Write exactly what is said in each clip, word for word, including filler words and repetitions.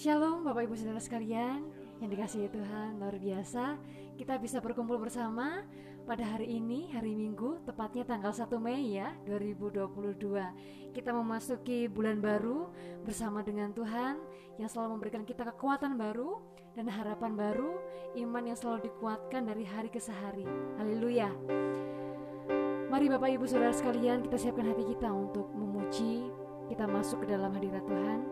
Shalom Bapak Ibu Saudara sekalian yang dikasihi Tuhan, luar biasa kita bisa berkumpul bersama pada hari ini, hari Minggu, tepatnya tanggal satu Mei ya, dua ribu dua puluh dua. Kita memasuki bulan baru bersama dengan Tuhan yang selalu memberikan kita kekuatan baru dan harapan baru, iman yang selalu dikuatkan dari hari ke hari. Haleluya. Mari Bapak Ibu Saudara sekalian, kita siapkan hati kita untuk memuji, kita masuk ke dalam hadirat Tuhan.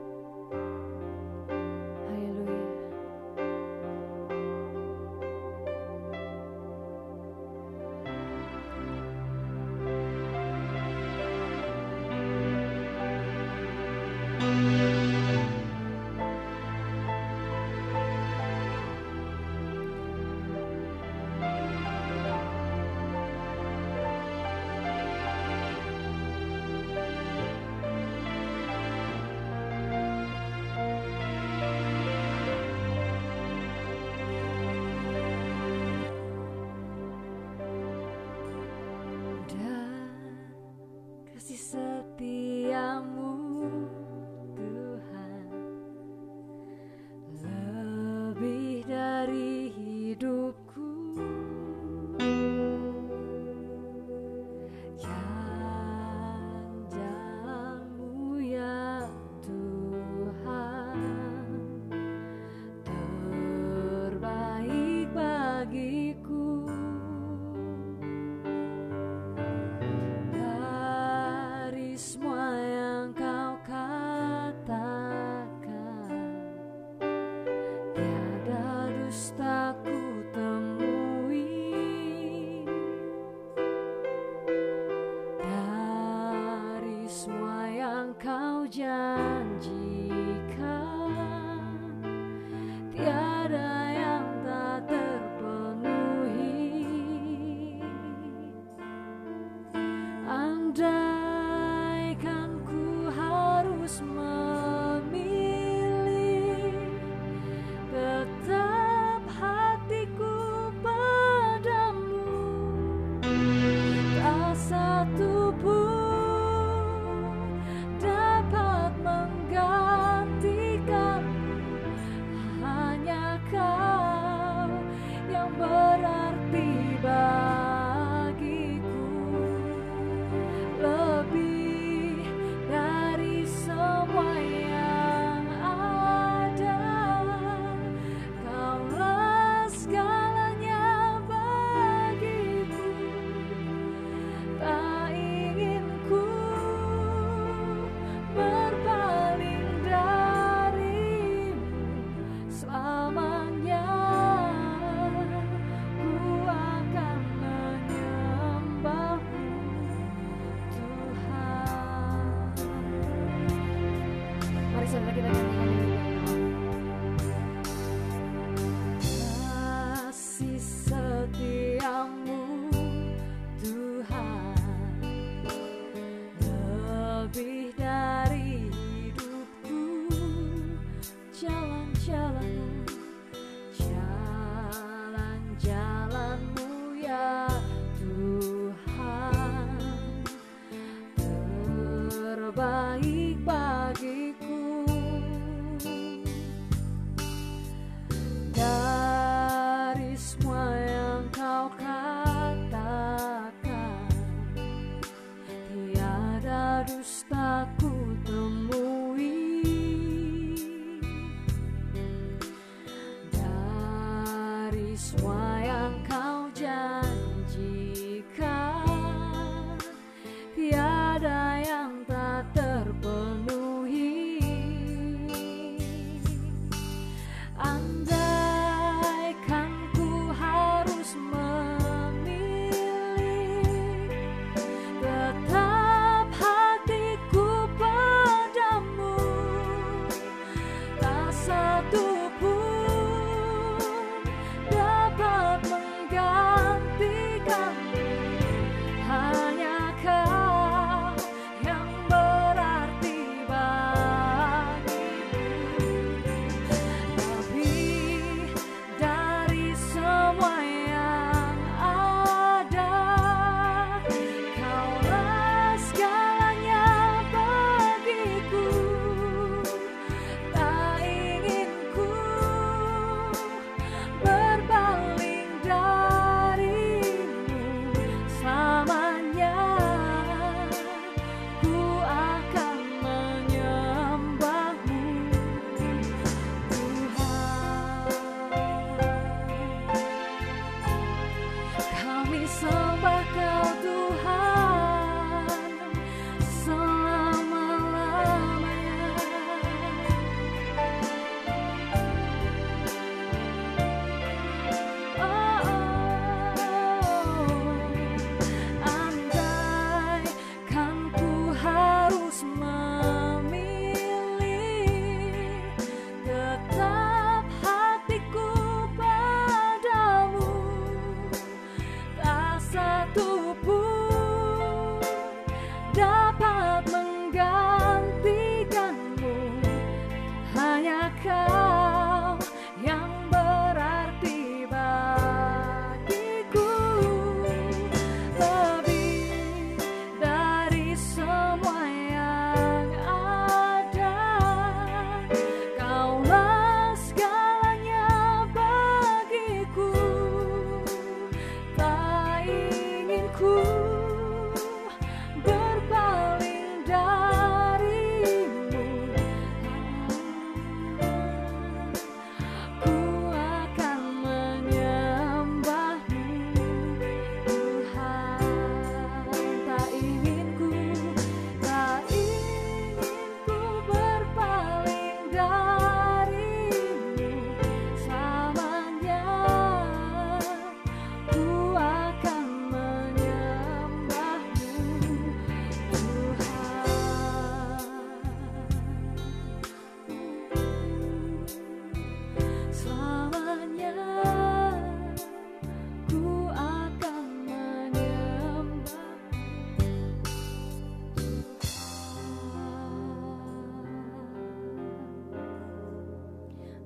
Baik bagiku.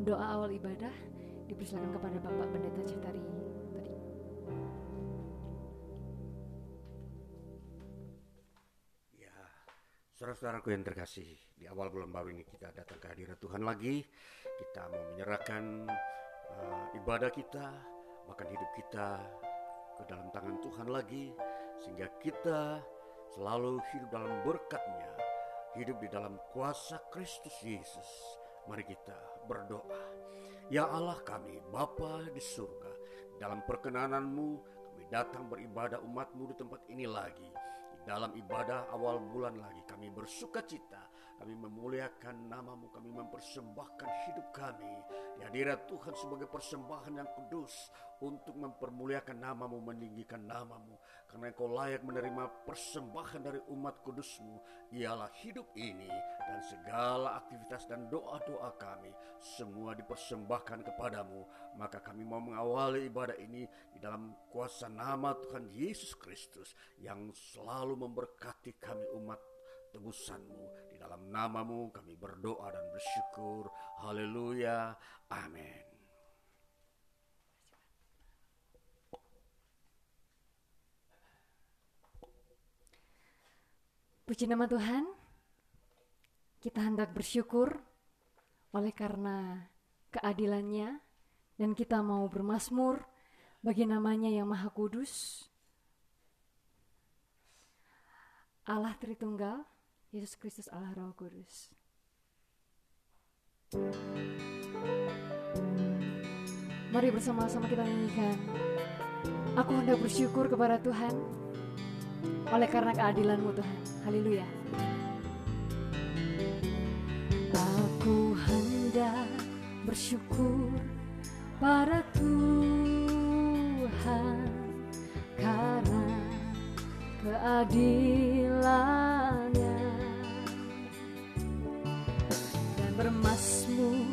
doa awal ibadah, dipersilakan kepada Bapak Pendeta Ciptari tadi. Ya, saudara-saudaraku yang terkasih, di awal bulan baru ini kita datang ke hadirat Tuhan lagi. Kita mau menyerahkan uh, ibadah kita, bahkan hidup kita ke dalam tangan Tuhan lagi, sehingga kita selalu hidup dalam berkat-Nya, hidup di dalam kuasa Kristus Yesus. Mari kita berdoa. Ya Allah kami, Bapa di surga, dalam perkenanan-Mu kami datang beribadah umat-Mu di tempat ini lagi. Dalam ibadah awal bulan lagi kami bersuka cita, kami memuliakan nama-Mu, kami mempersembahkan hidup kami di hadirat Tuhan sebagai persembahan yang kudus, untuk mempermuliakan nama-Mu, meninggikan nama-Mu, karena Engkau layak menerima persembahan dari umat kudus-Mu. Ialah hidup ini dan segala aktivitas dan doa-doa kami semua dipersembahkan kepadamu. Maka kami mau mengawali ibadah ini di dalam kuasa nama Tuhan Yesus Kristus yang selalu memberkati kami umat tebusan-Mu. Di dalam nama-Mu kami berdoa dan bersyukur. Haleluya, amin. Puji nama Tuhan, kita hendak bersyukur oleh karena keadilan-Nya, dan kita mau bermazmur bagi nama-Nya yang Maha Kudus. Allah Tritunggal, Yesus Kristus Allah Roh Kudus. Mari bersama-sama kita nyanyikan, aku hendak bersyukur kepada Tuhan oleh karena keadilan-Mu Tuhan. Haleluya. Aku hendak bersyukur pada Tuhan karena keadilan-Nya, dan bermazmur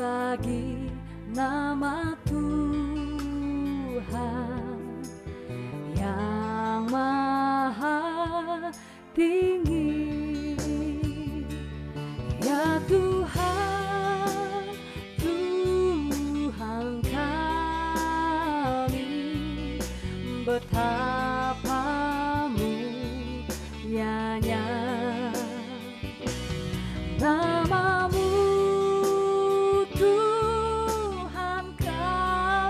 bagi nama Tuhan yang Maha Tinggi. Ya Tuhan, Tuhan kami, betapa mulianya nama-Mu Tuhan kami,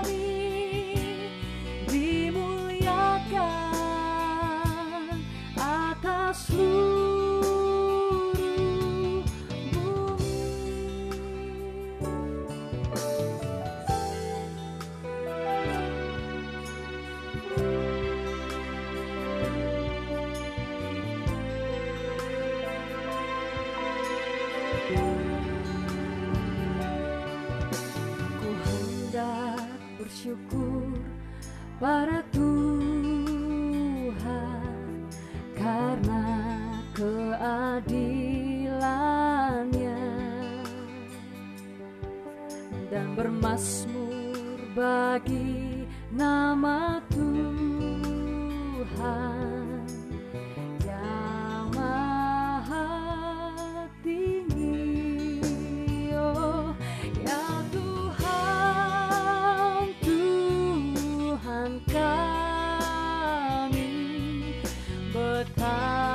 seluruh bumi. Ku hendak bersyukur pada Tuhan karena keadilan-Nya, dan bermazmur bagi nama Tuhan yang Maha Tinggi. Oh, ya Tuhan, Tuhan kami, betapa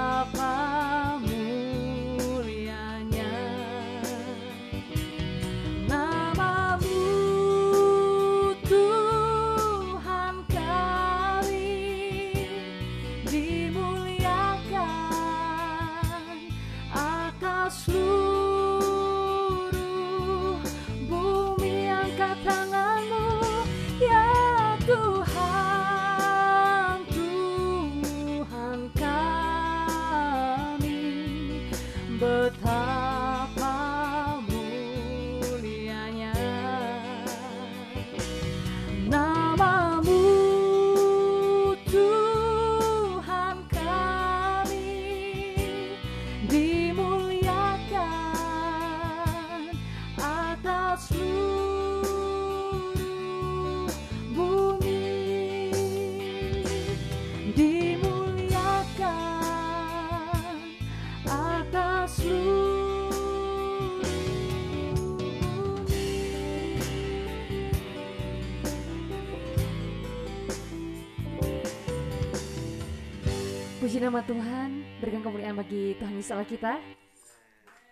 Puji nama Tuhan, berikan kemuliaan bagi Tuhan Yesus Allah kita.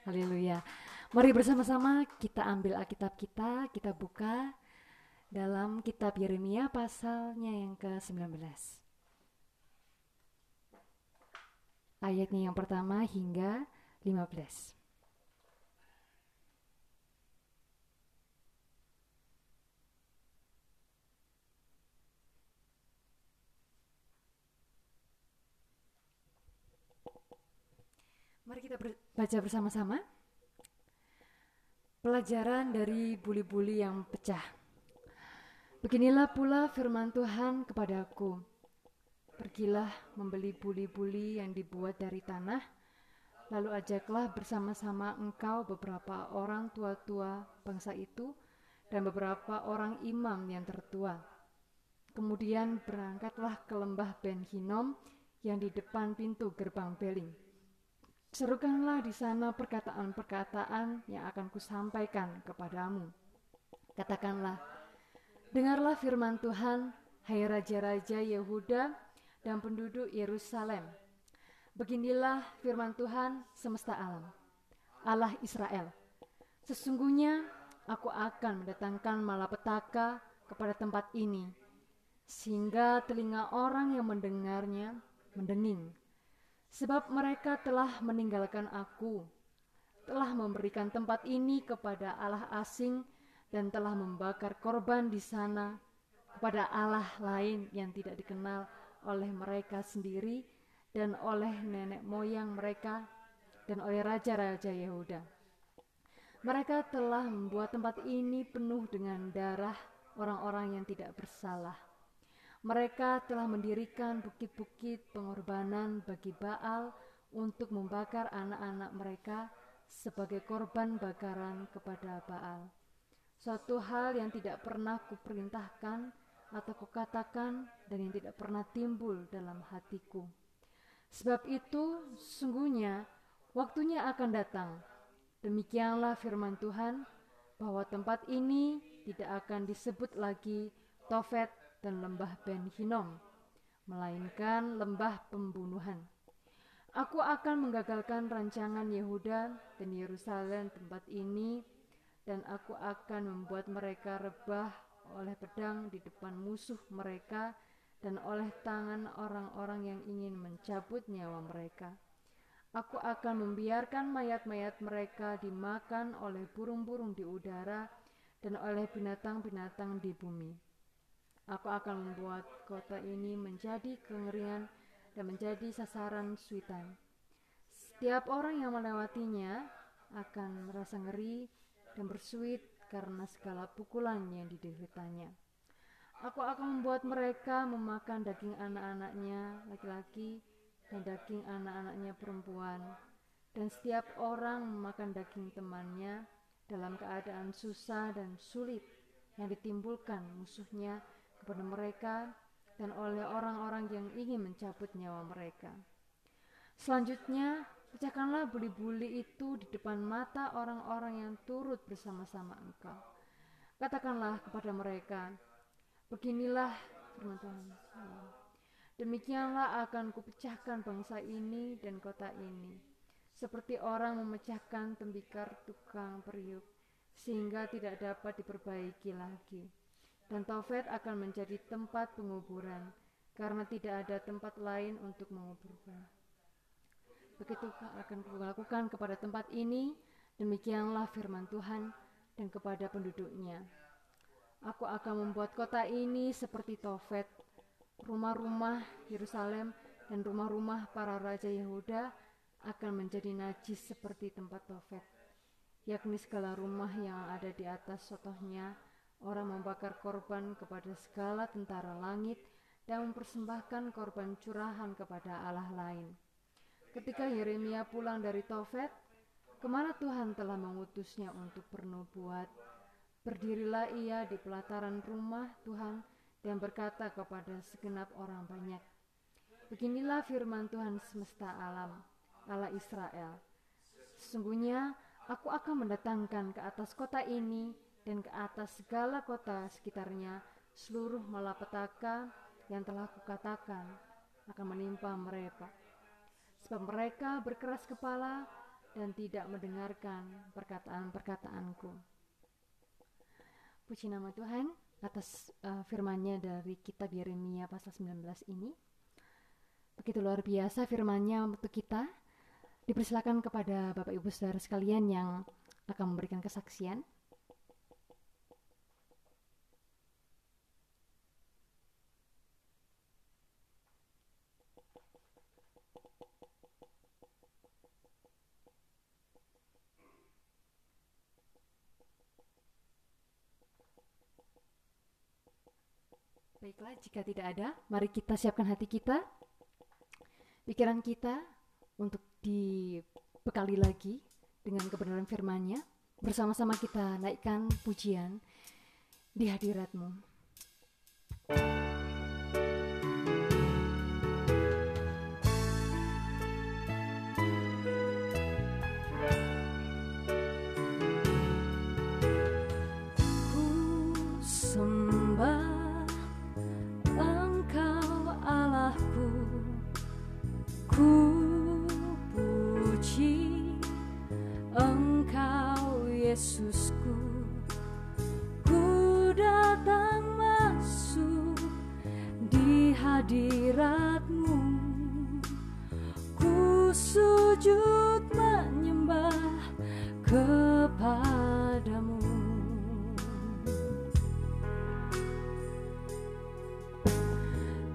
Haleluya. Mari bersama-sama kita ambil Alkitab kita, kita buka dalam kitab Yeremia pasalnya yang ke sembilan belas. Ayatnya yang pertama hingga lima belas. Mari kita ber- baca bersama-sama. Pelajaran dari buli-buli yang pecah. Beginilah pula firman Tuhan kepadaku. Pergilah membeli buli-buli yang dibuat dari tanah, lalu ajaklah bersama-sama engkau beberapa orang tua-tua bangsa itu dan beberapa orang imam yang tertua. Kemudian berangkatlah ke lembah Ben Hinnom yang di depan pintu gerbang Beling. Serukanlah di sana perkataan-perkataan yang akan kusampaikan kepadamu. Katakanlah, dengarlah firman Tuhan, hai raja-raja Yehuda dan penduduk Yerusalem. Beginilah firman Tuhan semesta alam, Allah Israel. Sesungguhnya aku akan mendatangkan malapetaka kepada tempat ini, sehingga telinga orang yang mendengarnya mendenging. Sebab mereka telah meninggalkan aku, telah memberikan tempat ini kepada Allah asing, dan telah membakar korban di sana kepada Allah lain yang tidak dikenal oleh mereka sendiri, dan oleh nenek moyang mereka, dan oleh raja-raja Yehuda. Mereka telah membuat tempat ini penuh dengan darah orang-orang yang tidak bersalah. Mereka telah mendirikan bukit-bukit pengorbanan bagi Baal untuk membakar anak-anak mereka sebagai korban bakaran kepada Baal. Suatu hal yang tidak pernah kuperintahkan atau kukatakan dan yang tidak pernah timbul dalam hatiku. Sebab itu, sungguhnya waktunya akan datang. Demikianlah firman Tuhan, bahwa tempat ini tidak akan disebut lagi Tofet dan lembah Ben Hinnom, melainkan lembah pembunuhan. Aku akan menggagalkan rancangan Yehuda dan Yerusalem tempat ini, dan aku akan membuat mereka rebah oleh pedang di depan musuh mereka dan oleh tangan orang-orang yang ingin mencabut nyawa mereka. Aku akan membiarkan mayat-mayat mereka dimakan oleh burung-burung di udara dan oleh binatang-binatang di bumi. Aku akan membuat kota ini menjadi kengeringan dan menjadi sasaran suitan. Setiap orang yang melewatinya akan merasa ngeri dan bersuit karena segala pukulan yang dideritanya. Aku akan membuat mereka memakan daging anak-anaknya laki-laki dan daging anak-anaknya perempuan, dan setiap orang memakan daging temannya dalam keadaan susah dan sulit yang ditimbulkan musuhnya kepada mereka dan oleh orang-orang yang ingin mencabut nyawa mereka. Selanjutnya, pecahkanlah buli-buli itu di depan mata orang-orang yang turut bersama-sama engkau. Katakanlah kepada mereka, beginilah firman Tuhan. Demikianlah akan kupecahkan bangsa ini dan kota ini, seperti orang memecahkan tembikar tukang periuk, sehingga tidak dapat diperbaiki lagi. Dan Tofet akan menjadi tempat penguburan, karena tidak ada tempat lain untuk menguburkan. Begitu akan kulakukan kepada tempat ini, demikianlah firman Tuhan, dan kepada penduduknya. Aku akan membuat kota ini seperti Tofet, rumah-rumah Yerusalem dan rumah-rumah para raja Yehuda akan menjadi najis seperti tempat Tofet, yakni segala rumah yang ada di atas sotohnya, orang membakar korban kepada segala tentara langit dan mempersembahkan korban curahan kepada Allah lain. Ketika Yeremia pulang dari Tofet, kemana Tuhan telah mengutusnya untuk bernubuat, berdirilah ia di pelataran rumah Tuhan dan berkata kepada segenap orang banyak, beginilah firman Tuhan semesta alam, Allah Israel. Sesungguhnya aku akan mendatangkan ke atas kota ini dan ke atas segala kota sekitarnya seluruh malapetaka yang telah kukatakan akan menimpa mereka. Sebab mereka berkeras kepala dan tidak mendengarkan perkataan-perkataanku. Puji nama Tuhan atas uh, firman-Nya dari kitab Yeremia pasal sembilan belas ini. Begitu luar biasa firman-Nya untuk kita. Dipersilakan kepada Bapak Ibu Saudara sekalian yang akan memberikan kesaksian. Baiklah, jika tidak ada, mari kita siapkan hati kita, pikiran kita untuk dibekali lagi dengan kebenaran firman-Nya. Bersama-sama kita naikkan pujian di hadirat-Mu. Yesusku, ku datang masuk di hadirat-Mu, ku sujud menyembah kepada-Mu.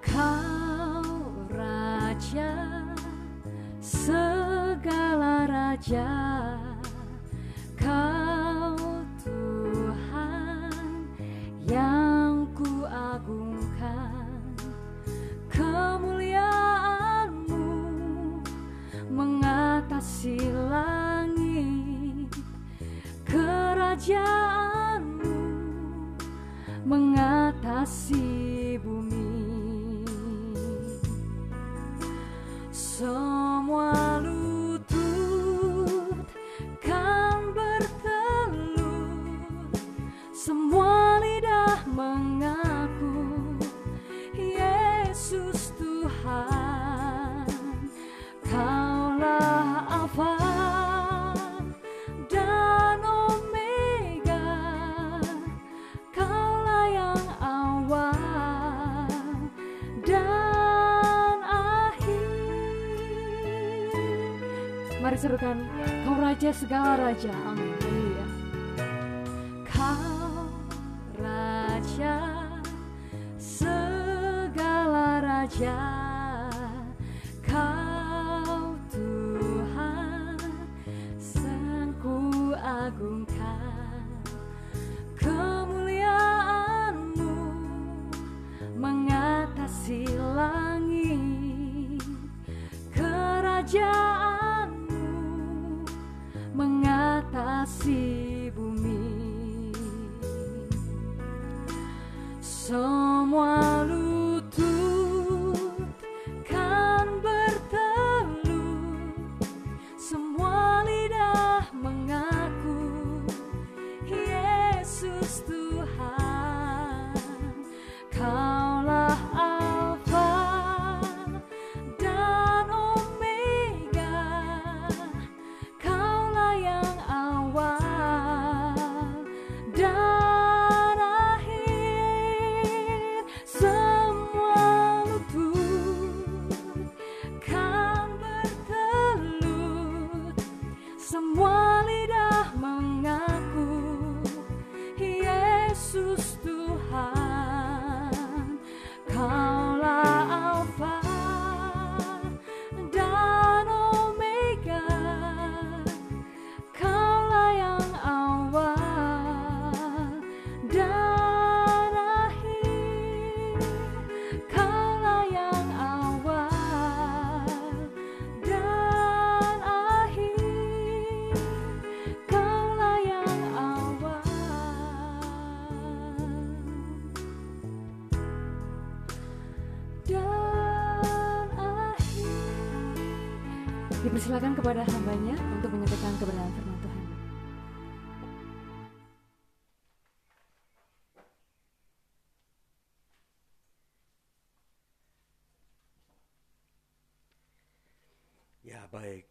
Kau Raja, segala raja. Langit, kerajaan-Mu mengatasi bumi. Semua lutut kan bertelur, semua lidah mengaku Yesus Tuhan. Kaulah Alfa dan Omega, Kaulah yang awal dan akhir. Mari serukan, Kau Raja segala raja. Amin. Haleluya. Kau Raja segala raja. Kemuliaan-Mu mengatasi langit, kerajaan-Mu mengatasi bumi. Semua lutut kan bertelur, semua lidah mengaku Yesus Tuhan. Kaulah Alfa dan Omega, Kaulah yang awal dan akhir. Semua lutut kan bertelur, semua lidah mengaku Yesus Tuhan. Kaulah Alfa dan Omega, Kaulah yang awal dan akhir, Kaulah yang awal dan akhir, Kaulah yang awal. Dipersilakan kepada hamba-Nya untuk menyampaikan kebenaran firman Tuhan. Ya, Ya baik,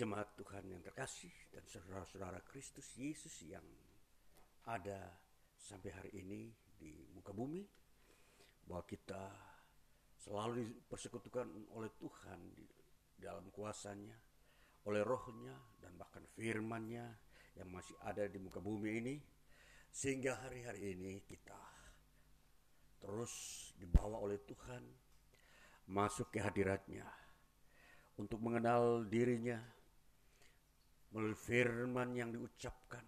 jemaat Tuhan yang terkasih dan saudara-saudara Kristus Yesus yang ada sampai hari ini di muka bumi, bahwa kita selalu dipersekutukan oleh Tuhan di dalam kuasanya, oleh rohnya dan bahkan firman-Nya yang masih ada di muka bumi ini, sehingga hari-hari ini kita terus dibawa oleh Tuhan masuk ke hadirat-Nya untuk mengenal dirinya melalui firman yang diucapkan,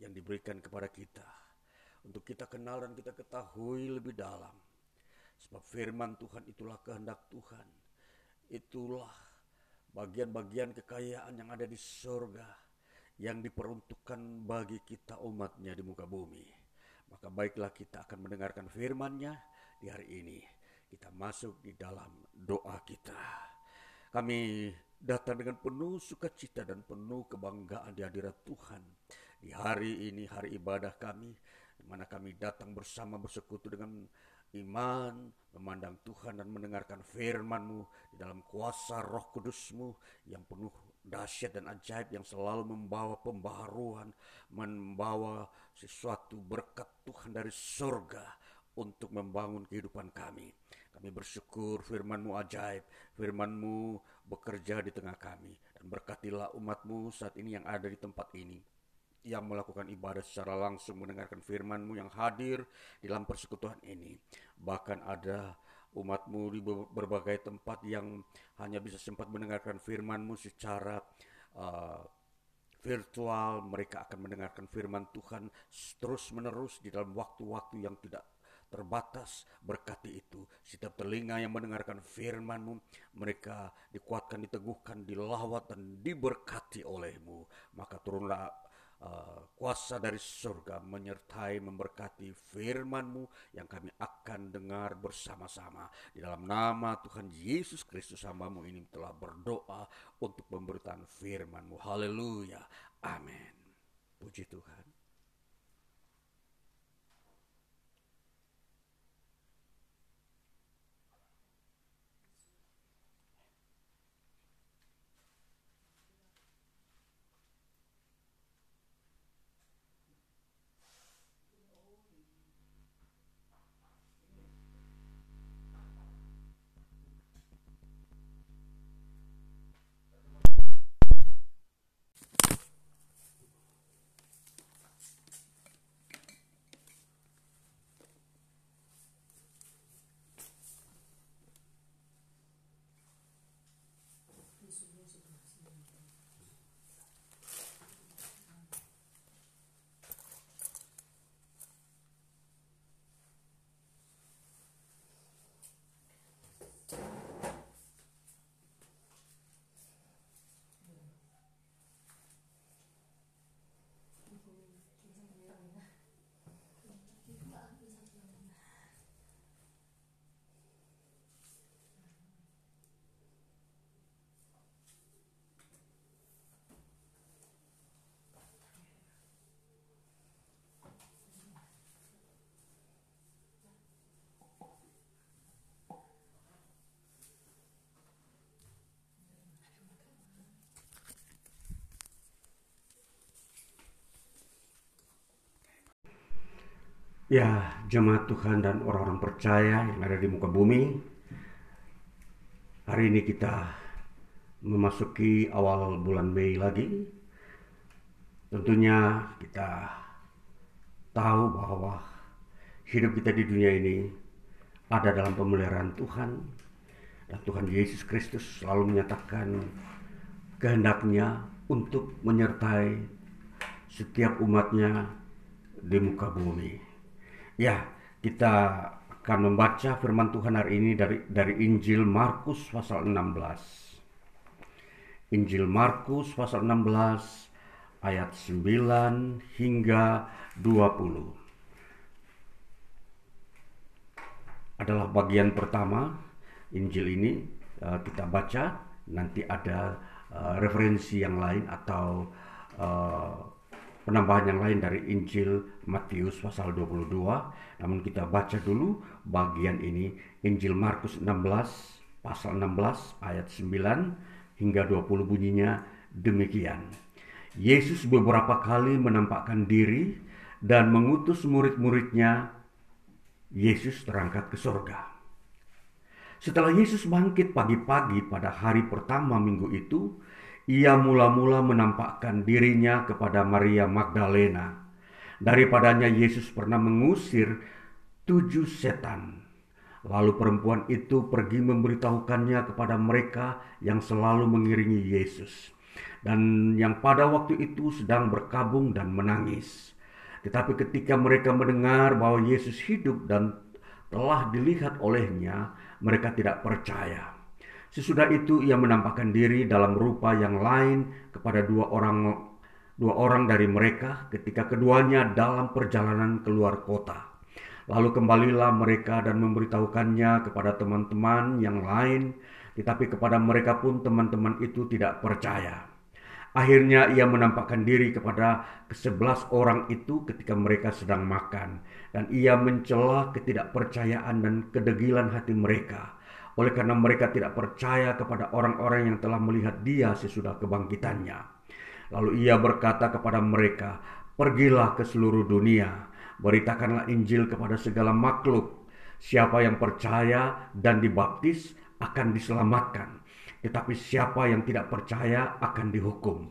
yang diberikan kepada kita, untuk kita kenal dan kita ketahui lebih dalam. Sebab firman Tuhan itulah kehendak Tuhan, itulah bagian-bagian kekayaan yang ada di surga, yang diperuntukkan bagi kita umat-Nya di muka bumi. Maka baiklah kita akan mendengarkan firman-Nya di hari ini. Kita masuk di dalam doa kita. Kami datang dengan penuh sukacita dan penuh kebanggaan di hadirat Tuhan. Di hari ini, hari ibadah kami, di mana kami datang bersama bersekutu dengan iman, memandang Tuhan dan mendengarkan firman-Mu di dalam kuasa Roh Kudus-Mu yang penuh dahsyat dan ajaib, yang selalu membawa pembaharuan, membawa sesuatu berkat Tuhan dari surga untuk membangun kehidupan kami. Kami bersyukur firman-Mu ajaib, firman-Mu bekerja di tengah kami. Dan berkatilah umat-Mu saat ini yang ada di tempat ini, yang melakukan ibadah secara langsung, mendengarkan firman-Mu, yang hadir dalam persekutuan ini. Bahkan ada umat-Mu di berbagai tempat yang hanya bisa sempat mendengarkan firman-Mu secara uh, virtual. Mereka akan mendengarkan firman Tuhan terus menerus di dalam waktu-waktu yang tidak terbatas. Berkati itu setiap telinga yang mendengarkan firman-Mu. Mereka dikuatkan, diteguhkan, dilawat dan diberkati oleh-Mu. Maka turunlah uh, kuasa dari surga menyertai, memberkati firman-Mu yang kami akan dengar bersama-sama. Di dalam nama Tuhan Yesus Kristus hamba-Mu ini telah berdoa untuk pemberitaan firman-Mu. Haleluya, amin. Puji Tuhan. Ya, jemaat Tuhan dan orang-orang percaya yang ada di muka bumi, hari ini kita memasuki awal bulan Mei lagi. Tentunya kita tahu bahwa hidup kita di dunia ini ada dalam pemeliharaan Tuhan. Dan Tuhan Yesus Kristus selalu menyatakan kehendak-Nya untuk menyertai setiap umat-Nya di muka bumi. Ya, kita akan membaca firman Tuhan hari ini dari dari Injil Markus pasal enam belas. Injil Markus pasal enam belas ayat sembilan hingga dua puluh. Adalah bagian pertama Injil ini uh, kita baca, nanti ada uh, referensi yang lain atau uh, penambahan yang lain dari Injil Matius pasal dua puluh dua. Namun kita baca dulu bagian ini, Injil Markus enam belas pasal enam belas ayat sembilan hingga dua puluh bunyinya demikian. Yesus beberapa kali menampakkan diri dan mengutus murid-muridnya. Yesus terangkat ke surga. Setelah Yesus bangkit pagi-pagi pada hari pertama minggu itu, ia mula-mula menampakkan dirinya kepada Maria Magdalena. Daripadanya Yesus pernah mengusir tujuh setan. Lalu perempuan itu pergi memberitahukannya kepada mereka yang selalu mengiringi Yesus, dan yang pada waktu itu sedang berkabung dan menangis. Tetapi ketika mereka mendengar bahwa Yesus hidup dan telah dilihat olehnya, mereka tidak percaya. Sesudah itu ia menampakkan diri dalam rupa yang lain kepada dua orang dua orang dari mereka ketika keduanya dalam perjalanan keluar kota. Lalu kembalilah mereka dan memberitahukannya kepada teman-teman yang lain, tetapi kepada mereka pun teman-teman itu tidak percaya. Akhirnya ia menampakkan diri kepada kesebelas orang itu ketika mereka sedang makan, dan ia mencela ketidakpercayaan dan kedegilan hati mereka, oleh karena mereka tidak percaya kepada orang-orang yang telah melihat dia sesudah kebangkitannya. Lalu ia berkata kepada mereka, "Pergilah ke seluruh dunia, beritakanlah Injil kepada segala makhluk. Siapa yang percaya dan dibaptis akan diselamatkan, tetapi siapa yang tidak percaya akan dihukum.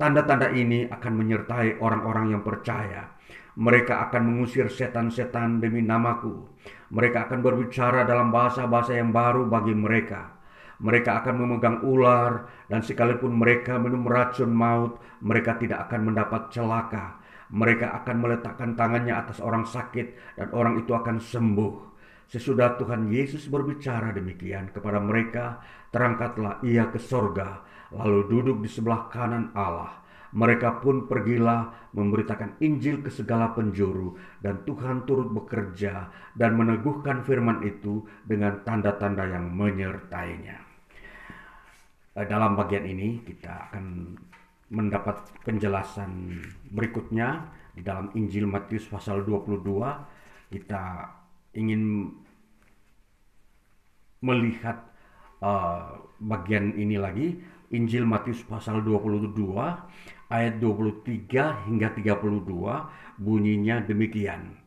Tanda-tanda ini akan menyertai orang-orang yang percaya. Mereka akan mengusir setan-setan demi namaku. Mereka akan berbicara dalam bahasa-bahasa yang baru bagi mereka. Mereka akan memegang ular, dan sekalipun mereka minum racun maut, mereka tidak akan mendapat celaka. Mereka akan meletakkan tangannya atas orang sakit, dan orang itu akan sembuh." Sesudah Tuhan Yesus berbicara demikian kepada mereka, terangkatlah ia ke sorga, lalu duduk di sebelah kanan Allah. Mereka pun pergilah memberitakan Injil ke segala penjuru, dan Tuhan turut bekerja dan meneguhkan firman itu dengan tanda-tanda yang menyertainya. Dalam bagian ini kita akan mendapat penjelasan berikutnya di dalam Injil Matius pasal dua puluh dua. Kita ingin melihat uh, bagian ini lagi, Injil Matius pasal dua puluh dua ayat dua puluh tiga hingga tiga puluh dua, bunyinya demikian.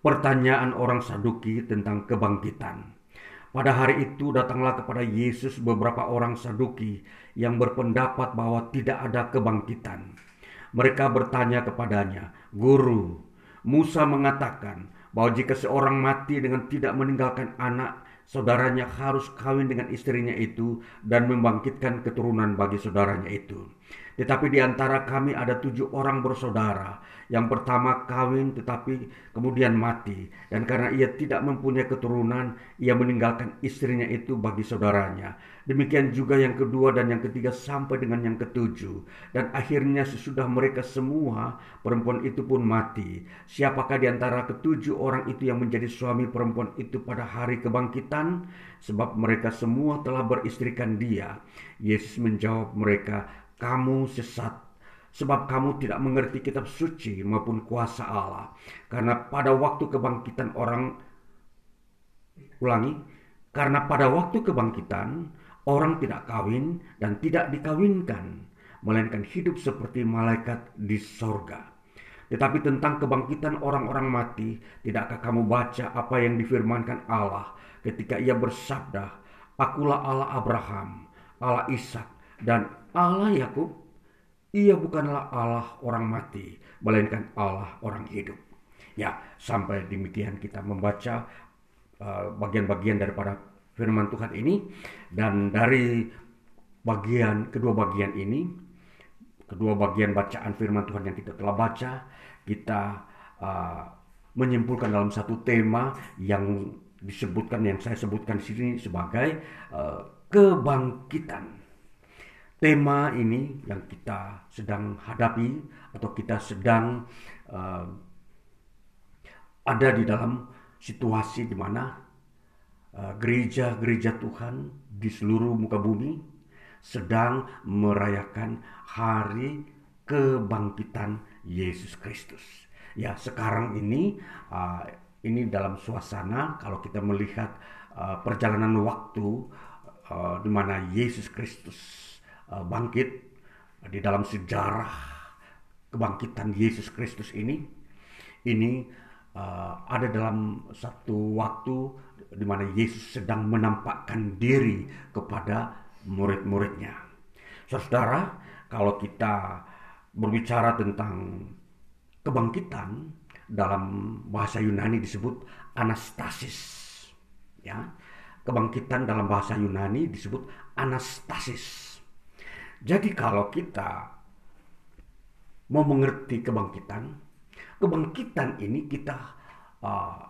Pertanyaan orang Saduki tentang kebangkitan. Pada hari itu datanglah kepada Yesus beberapa orang Saduki yang berpendapat bahwa tidak ada kebangkitan. Mereka bertanya kepadanya, "Guru, Musa mengatakan bahwa jika seorang mati dengan tidak meninggalkan anak, saudaranya harus kawin dengan istrinya itu dan membangkitkan keturunan bagi saudaranya itu. Tetapi di antara kami ada tujuh orang bersaudara. Yang pertama kawin tetapi kemudian mati, dan karena ia tidak mempunyai keturunan, ia meninggalkan istrinya itu bagi saudaranya. Demikian juga yang kedua dan yang ketiga sampai dengan yang ketujuh. Dan akhirnya sesudah mereka semua, perempuan itu pun mati. Siapakah di antara ketujuh orang itu yang menjadi suami perempuan itu pada hari kebangkitan? Sebab mereka semua telah beristrikan dia." Yesus menjawab mereka, "Kamu sesat, sebab kamu tidak mengerti kitab suci maupun kuasa Allah. Karena pada waktu kebangkitan orang, ulangi, karena pada waktu kebangkitan orang tidak kawin dan tidak dikawinkan, melainkan hidup seperti malaikat di sorga. Tetapi tentang kebangkitan orang-orang mati, tidakkah kamu baca apa yang difirmankan Allah ketika ia bersabda, 'Akulah Allah Abraham, Allah Ishak, dan Allah Yakub'? Ia bukanlah Allah orang mati, melainkan Allah orang hidup." Ya, sampai demikian kita membaca uh, bagian-bagian daripada firman Tuhan ini. Dan dari bagian kedua bagian ini, kedua bagian bacaan firman Tuhan yang kita telah baca, kita uh, menyimpulkan dalam satu tema yang disebutkan, yang saya sebutkan di sini sebagai uh, kebangkitan. Tema ini yang kita sedang hadapi atau kita sedang uh, ada di dalam situasi di mana uh, gereja-gereja Tuhan di seluruh muka bumi sedang merayakan hari kebangkitan Yesus Kristus. Ya, sekarang ini uh, ini dalam suasana kalau kita melihat uh, perjalanan waktu uh, di mana Yesus Kristus uh, bangkit. Di dalam sejarah kebangkitan Yesus Kristus ini, ini uh, ada dalam satu waktu di mana Yesus sedang menampakkan diri kepada murid-muridnya. Saudara, kalau kita berbicara tentang kebangkitan, dalam bahasa Yunani disebut anastasis. Ya, kebangkitan dalam bahasa Yunani disebut anastasis. Jadi kalau kita mau mengerti kebangkitan, kebangkitan ini kita uh,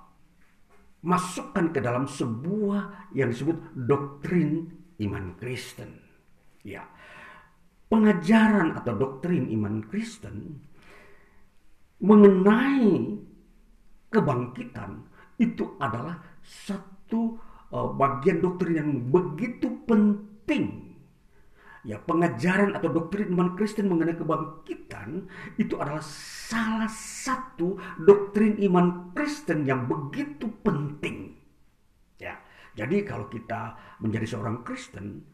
masukkan ke dalam sebuah yang disebut doktrin iman Kristen. Ya, pengajaran atau doktrin iman Kristen mengenai kebangkitan itu adalah satu uh, bagian doktrin yang begitu penting. Ya, pengajaran atau doktrin iman Kristen mengenai kebangkitan itu adalah salah satu doktrin iman Kristen yang begitu penting. Ya, jadi kalau kita menjadi seorang Kristen,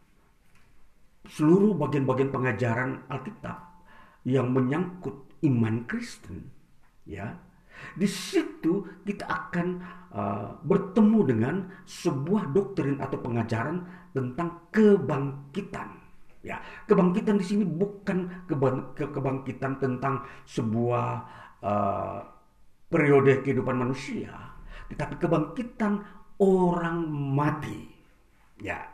seluruh bagian-bagian pengajaran Alkitab yang menyangkut iman Kristen, ya, di situ kita akan uh, bertemu dengan sebuah doktrin atau pengajaran tentang kebangkitan. Ya, kebangkitan di sini bukan kebang- kebangkitan tentang sebuah uh, periode kehidupan manusia, tetapi kebangkitan orang mati. Ya,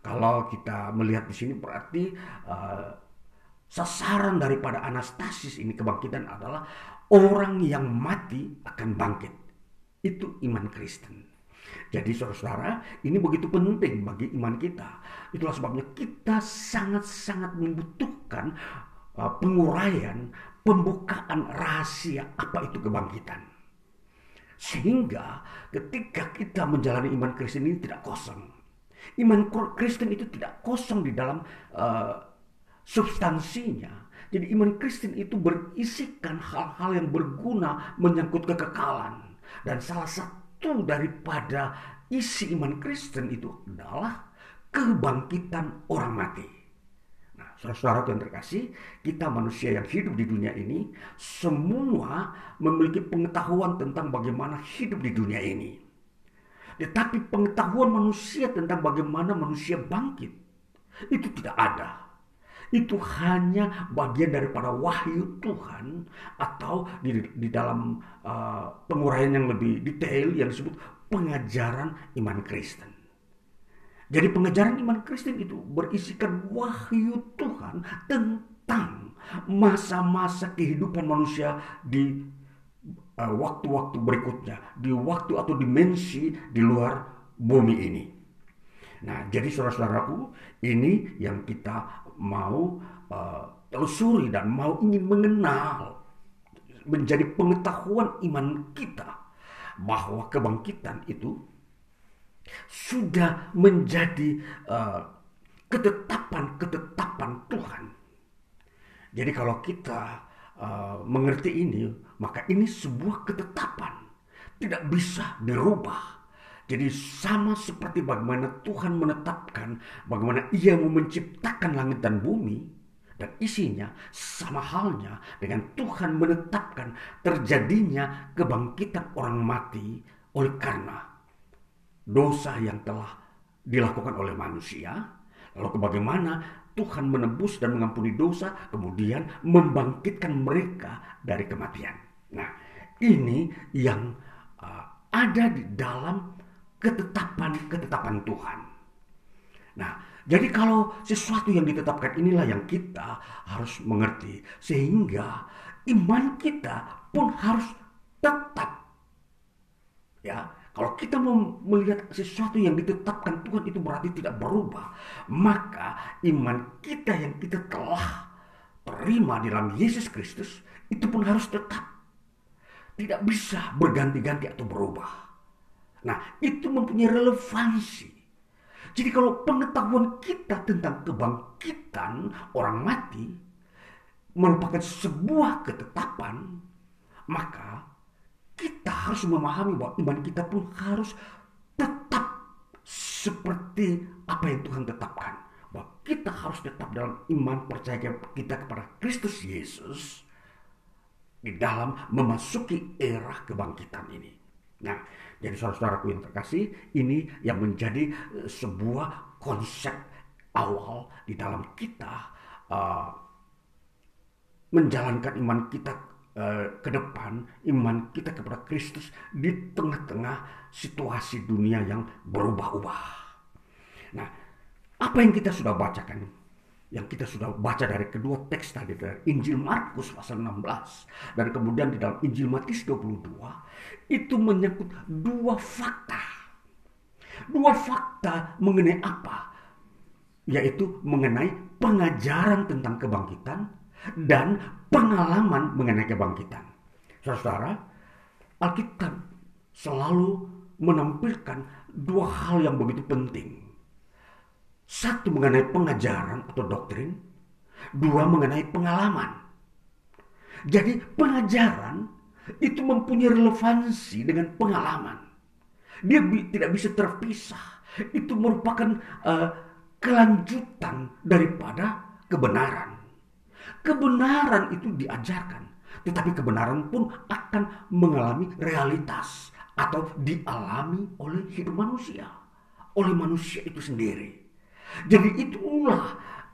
kalau kita melihat di sini berarti uh, sasaran daripada anastasis ini, kebangkitan, adalah orang yang mati akan bangkit. Itu iman Kristen. Jadi saudara-saudara, ini begitu penting bagi iman kita. Itulah sebabnya kita sangat-sangat membutuhkan uh, penguraian, pembukaan rahasia apa itu kebangkitan. Sehingga ketika kita menjalani iman Kristen ini tidak kosong. Iman Kristen itu tidak kosong di dalam uh, substansinya. Jadi iman Kristen itu berisikan hal-hal yang berguna menyangkut kekekalan. Dan salah satu daripada isi iman Kristen itu adalah kebangkitan orang mati. Nah, saudara-saudara yang terkasih, kita manusia yang hidup di dunia ini semua memiliki pengetahuan tentang bagaimana hidup di dunia ini. Tetapi pengetahuan manusia tentang bagaimana manusia bangkit itu tidak ada. Itu hanya bagian daripada wahyu Tuhan atau di, di dalam uh, penguraian yang lebih detail yang disebut pengajaran iman Kristen. Jadi pengajaran iman Kristen itu berisikan wahyu Tuhan tentang masa-masa kehidupan manusia di uh, waktu-waktu berikutnya, di waktu atau dimensi di luar bumi ini. Nah, jadi saudara-saudaraku, ini yang kita mau uh, telusuri dan mau ingin mengenal, menjadi pengetahuan iman kita bahwa kebangkitan itu sudah menjadi uh, ketetapan-ketetapan Tuhan. Jadi kalau kita uh, mengerti ini, maka ini sebuah ketetapan, tidak bisa dirubah. Jadi sama seperti bagaimana Tuhan menetapkan, bagaimana Ia mau menciptakan langit dan bumi dan isinya, sama halnya dengan Tuhan menetapkan terjadinya kebangkitan orang mati oleh karena dosa yang telah dilakukan oleh manusia. Lalu bagaimana Tuhan menebus dan mengampuni dosa, kemudian membangkitkan mereka dari kematian. Nah, ini yang uh, ada di dalam ketetapan-ketetapan Tuhan. Nah, jadi kalau sesuatu yang ditetapkan, inilah yang kita harus mengerti. Sehingga iman kita pun harus tetap. Ya, kalau kita mau melihat sesuatu yang ditetapkan Tuhan itu berarti tidak berubah. Maka iman kita yang kita telah terima dalam Yesus Kristus itu pun harus tetap. Tidak bisa berganti-ganti atau berubah. Nah, itu mempunyai relevansi. Jadi kalau pengetahuan kita tentang kebangkitan orang mati merupakan sebuah ketetapan, maka kita harus memahami bahwa iman kita pun harus tetap seperti apa yang Tuhan tetapkan. Bahwa kita harus tetap dalam iman percaya kita kepada Kristus Yesus di dalam memasuki era kebangkitan ini. Nah, jadi saudara-saudaraku yang terkasih, ini yang menjadi sebuah konsep awal di dalam kita uh, menjalankan iman kita uh, ke depan, iman kita kepada Kristus di tengah-tengah situasi dunia yang berubah-ubah. Nah, apa yang kita sudah bacakan, yang kita sudah baca dari kedua teks tadi, dari Injil Markus pasal enam belas, dan kemudian di dalam Injil Matius dua puluh dua, itu menyangkut dua fakta. Dua fakta mengenai apa? Yaitu mengenai pengajaran tentang kebangkitan dan pengalaman mengenai kebangkitan. Saudara-saudara, Alkitab selalu menampilkan dua hal yang begitu penting. Satu mengenai pengajaran atau doktrin, dua mengenai pengalaman. Jadi pengajaran itu mempunyai relevansi dengan pengalaman. Dia bi- tidak bisa terpisah. Itu merupakan uh, kelanjutan daripada kebenaran. Kebenaran itu diajarkan, tetapi kebenaran pun akan mengalami realitas atau dialami oleh hidup manusia, oleh manusia itu sendiri. Jadi itulah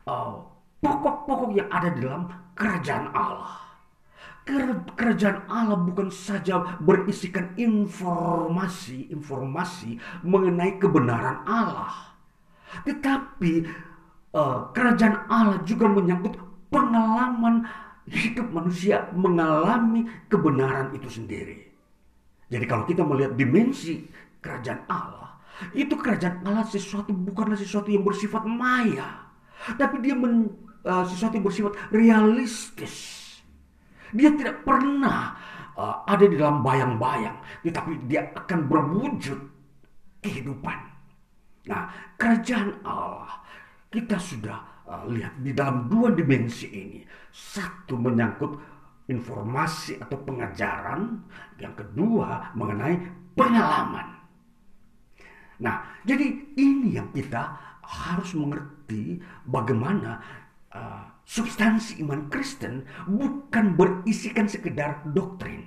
uh, pokok-pokok yang ada dalam kerajaan Allah. Kerajaan Allah bukan saja berisikan informasi-informasi mengenai kebenaran Allah, tetapi uh, kerajaan Allah juga menyangkut pengalaman hidup manusia mengalami kebenaran itu sendiri. Jadi kalau kita melihat dimensi kerajaan Allah, itu kerajaan Allah sesuatu, bukanlah sesuatu yang bersifat maya, tapi dia men, uh, sesuatu yang bersifat realistis. Dia tidak pernah uh, ada di dalam bayang-bayang, tetapi dia akan berwujud kehidupan. Nah, kerajaan Allah kita sudah uh, lihat di dalam dua dimensi ini. Satu menyangkut informasi atau pengajaran, yang kedua mengenai pengalaman. Nah, jadi ini yang kita harus mengerti, bagaimana uh, substansi iman Kristen bukan berisikan sekedar doktrin.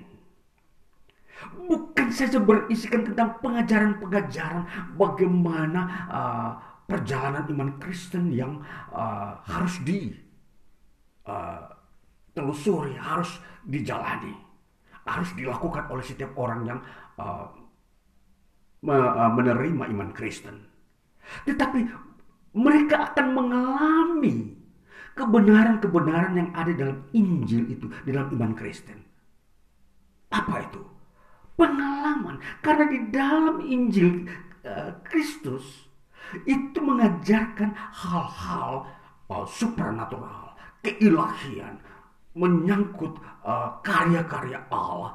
Bukan saja berisikan tentang pengajaran-pengajaran, bagaimana uh, perjalanan iman Kristen yang uh, harus ditelusuri, uh, harus dijalani, harus dilakukan oleh setiap orang yang uh, menerima iman Kristen. Tetapi mereka akan mengalami kebenaran-kebenaran yang ada dalam Injil itu, dalam iman Kristen. Apa itu? Pengalaman. Karena di dalam Injil Kristus itu mengajarkan hal-hal uh, supranatural, keilahian, menyangkut uh, karya-karya Allah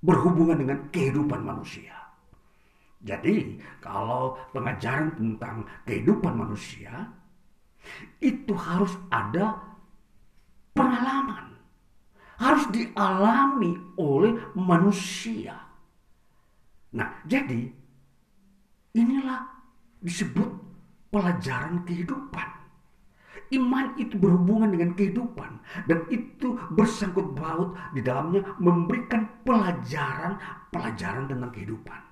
berhubungan dengan kehidupan manusia. Jadi, kalau pengajaran tentang kehidupan manusia, itu harus ada pengalaman. Harus dialami oleh manusia. Nah, jadi inilah disebut pelajaran kehidupan. Iman itu berhubungan dengan kehidupan. Dan itu bersangkut paut di dalamnya memberikan pelajaran-pelajaran tentang kehidupan.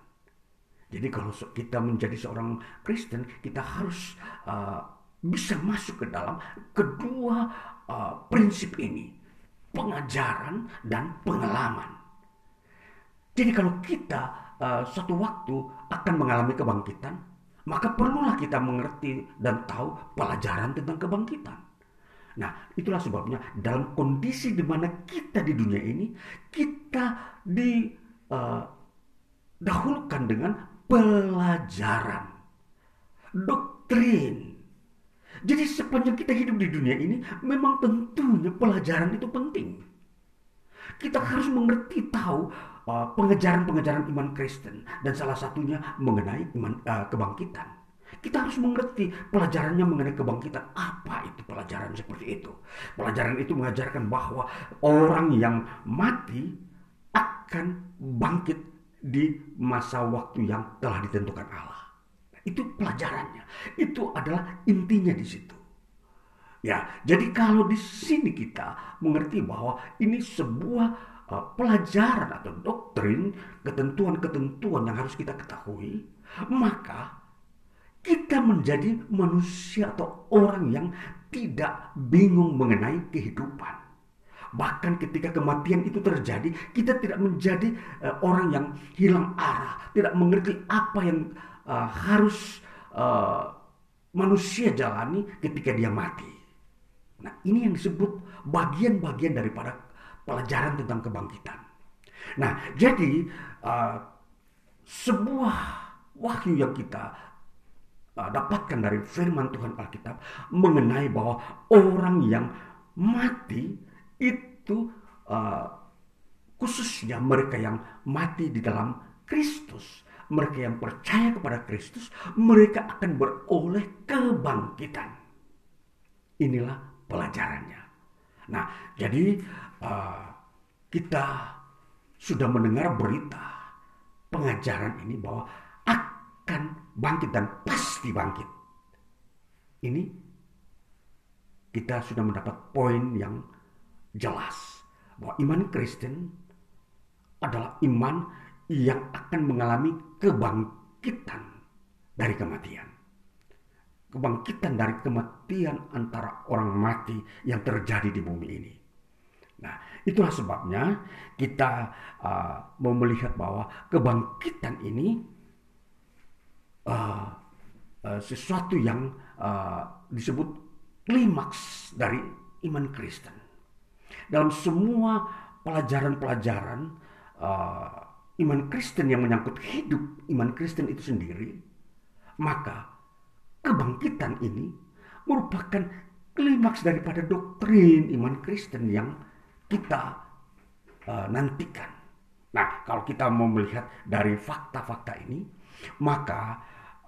Jadi kalau kita menjadi seorang Kristen, kita harus uh, bisa masuk ke dalam kedua uh, prinsip ini. Pengajaran dan pengalaman. Jadi kalau kita uh, suatu waktu akan mengalami kebangkitan, maka perlulah kita mengerti dan tahu pelajaran tentang kebangkitan. Nah, itulah sebabnya dalam kondisi di mana kita di dunia ini, kita didahulukan uh, dengan pelajaran, doktrin. Jadi sepanjang kita hidup di dunia ini, memang tentunya pelajaran itu penting. Kita harus mengerti, tahu uh, pengajaran-pengajaran iman Kristen, dan salah satunya mengenai iman, uh, kebangkitan. Kita harus mengerti pelajarannya mengenai kebangkitan. Apa itu pelajaran seperti itu? Pelajaran itu mengajarkan bahwa orang yang mati akan bangkit di masa waktu yang telah ditentukan Allah. Itu pelajarannya. Itu adalah intinya di situ. Ya, jadi kalau di sini kita mengerti bahwa ini sebuah pelajaran atau doktrin, ketentuan-ketentuan yang harus kita ketahui, maka kita menjadi manusia atau orang yang tidak bingung mengenai kehidupan. Bahkan ketika kematian itu terjadi, kita tidak menjadi uh, orang yang hilang arah, tidak mengerti apa yang uh, harus uh, manusia jalani ketika dia mati. Nah, ini yang disebut bagian-bagian daripada pelajaran tentang kebangkitan. Nah, jadi uh, sebuah wahyu yang kita uh, dapatkan dari firman Tuhan Alkitab mengenai bahwa orang yang mati itu uh, khususnya mereka yang mati di dalam Kristus, mereka yang percaya kepada Kristus, mereka akan beroleh kebangkitan. Inilah pelajarannya. Nah, jadi uh, kita sudah mendengar berita pengajaran ini bahwa akan bangkit dan pasti bangkit. Ini kita sudah mendapat poin yang jelas bahwa iman Kristen adalah iman yang akan mengalami kebangkitan dari kematian. Kebangkitan dari kematian antara orang mati yang terjadi di bumi ini. Nah, itulah sebabnya kita uh, mau melihat bahwa kebangkitan ini uh, uh, sesuatu yang uh, disebut klimaks dari iman Kristen. Dalam semua pelajaran-pelajaran uh, iman Kristen yang menyangkut hidup iman Kristen itu sendiri, maka kebangkitan ini merupakan klimaks daripada doktrin iman Kristen yang kita uh, nantikan. Nah, kalau kita mau melihat dari fakta-fakta ini, maka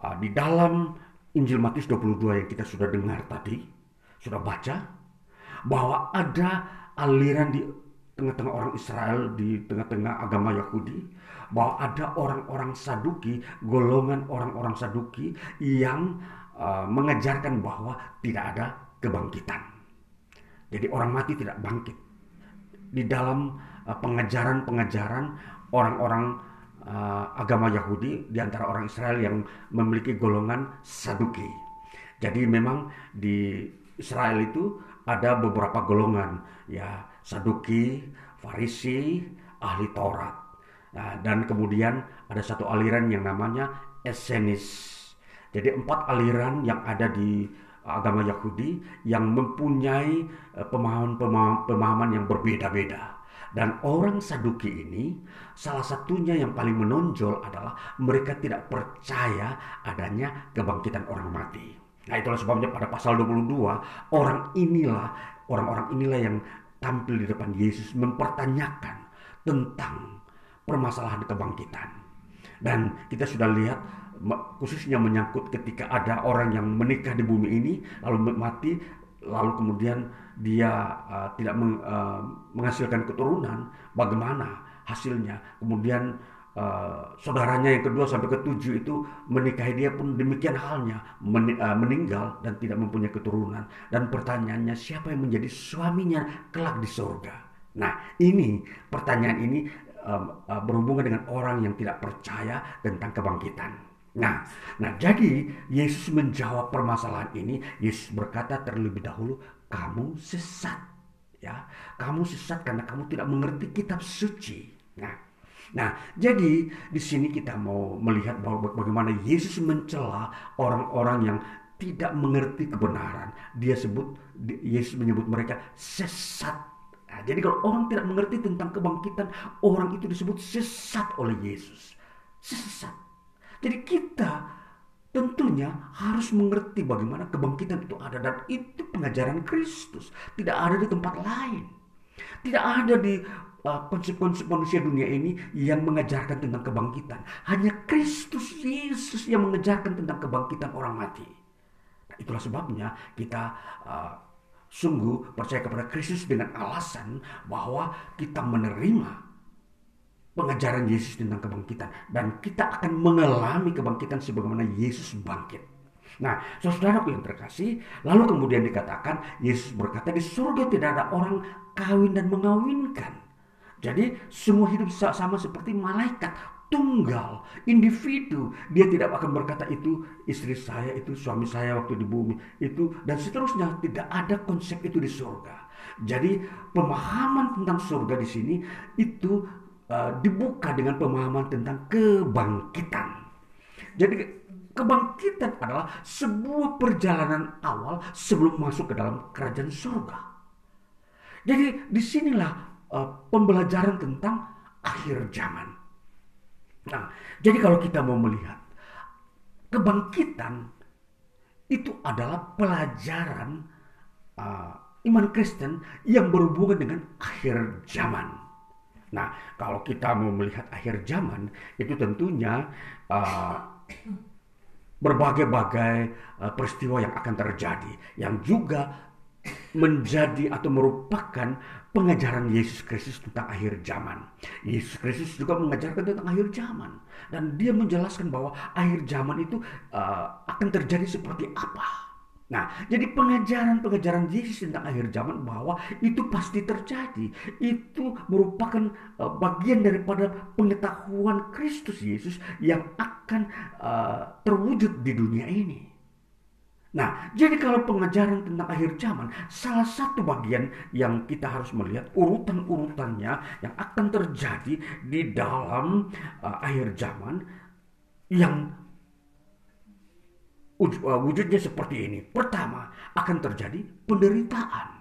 uh, di dalam Injil Matius dua puluh dua yang kita sudah dengar tadi, sudah baca, bahwa ada aliran di tengah-tengah orang Israel, di tengah-tengah agama Yahudi, bahwa ada orang-orang Saduki, golongan orang-orang Saduki yang uh, mengajarkan bahwa tidak ada kebangkitan. Jadi orang mati tidak bangkit. Di dalam uh, pengajaran-pengajaran orang-orang uh, agama Yahudi, di antara orang Israel yang memiliki golongan Saduki. Jadi memang di Israel itu ada beberapa golongan, ya, Saduki, Farisi, ahli Taurat. Nah, dan kemudian ada satu aliran yang namanya Essenis. Jadi empat aliran yang ada di agama Yahudi yang mempunyai pemahaman-pemahaman yang berbeda-beda. Dan orang Saduki ini salah satunya yang paling menonjol adalah mereka tidak percaya adanya kebangkitan orang mati. Nah, itulah sebabnya pada pasal dua puluh dua orang inilah, orang-orang inilah yang tampil di depan Yesus mempertanyakan tentang permasalahan kebangkitan. Dan kita sudah lihat khususnya menyangkut ketika ada orang yang menikah di bumi ini lalu mati, lalu kemudian dia uh, tidak meng, uh, menghasilkan keturunan, bagaimana hasilnya. Kemudian uh, saudaranya yang kedua sampai ketujuh itu menikahi dia pun demikian halnya, men, uh, meninggal dan tidak mempunyai keturunan. Dan pertanyaannya, siapa yang menjadi suaminya kelak di surga? Nah, ini pertanyaan ini berhubungan dengan orang yang tidak percaya tentang kebangkitan. Nah, nah jadi Yesus menjawab permasalahan ini. Yesus berkata terlebih dahulu, kamu sesat, ya, kamu sesat karena kamu tidak mengerti kitab suci. Nah, nah jadi di sini kita mau melihat bahwa bagaimana Yesus mencela orang-orang yang tidak mengerti kebenaran. Dia sebut, Yesus menyebut mereka sesat. Nah, jadi kalau orang tidak mengerti tentang kebangkitan, orang itu disebut sesat oleh Yesus. Sesat. Jadi kita tentunya harus mengerti bagaimana kebangkitan itu ada. Dan itu pengajaran Kristus. Tidak ada di tempat lain. Tidak ada di uh, konsep-konsep manusia dunia ini yang mengajarkan tentang kebangkitan. Hanya Kristus Yesus yang mengajarkan tentang kebangkitan orang mati. Nah, itulah sebabnya kita Uh, sungguh percaya kepada Kristus dengan alasan bahwa kita menerima pengajaran Yesus tentang kebangkitan. Dan kita akan mengalami kebangkitan sebagaimana Yesus bangkit. Nah, saudaraku yang terkasih, lalu kemudian dikatakan, Yesus berkata, di surga tidak ada orang kawin dan mengawinkan. Jadi semua hidup sama seperti malaikat, tunggal, individu. Dia tidak akan berkata itu istri saya, itu suami saya waktu di bumi, itu dan seterusnya. Tidak ada konsep itu di surga. Jadi pemahaman tentang surga di sini itu uh, dibuka dengan pemahaman tentang kebangkitan. Jadi kebangkitan adalah sebuah perjalanan awal sebelum masuk ke dalam kerajaan surga. Jadi disinilah uh, pembelajaran tentang akhir zaman. Nah, jadi kalau kita mau melihat kebangkitan itu adalah pelajaran uh, iman Kristen yang berhubungan dengan akhir zaman. Nah, kalau kita mau melihat akhir zaman itu tentunya uh, berbagai-bagai peristiwa yang akan terjadi, yang juga menjadi atau merupakan pengajaran Yesus Kristus tentang akhir zaman. Yesus Kristus juga mengajarkan tentang akhir zaman, dan dia menjelaskan bahwa akhir zaman itu uh, akan terjadi seperti apa. Nah, jadi pengajaran-pengajaran Yesus tentang akhir zaman bahwa itu pasti terjadi, itu merupakan uh, bagian daripada pengetahuan Kristus Yesus yang akan Kan, uh, terwujud di dunia ini. Nah, jadi kalau pengajaran tentang akhir zaman, salah satu bagian yang kita harus melihat urutan-urutannya yang akan terjadi di dalam uh, akhir zaman yang uj- uh, wujudnya seperti ini. Pertama, akan terjadi penderitaan.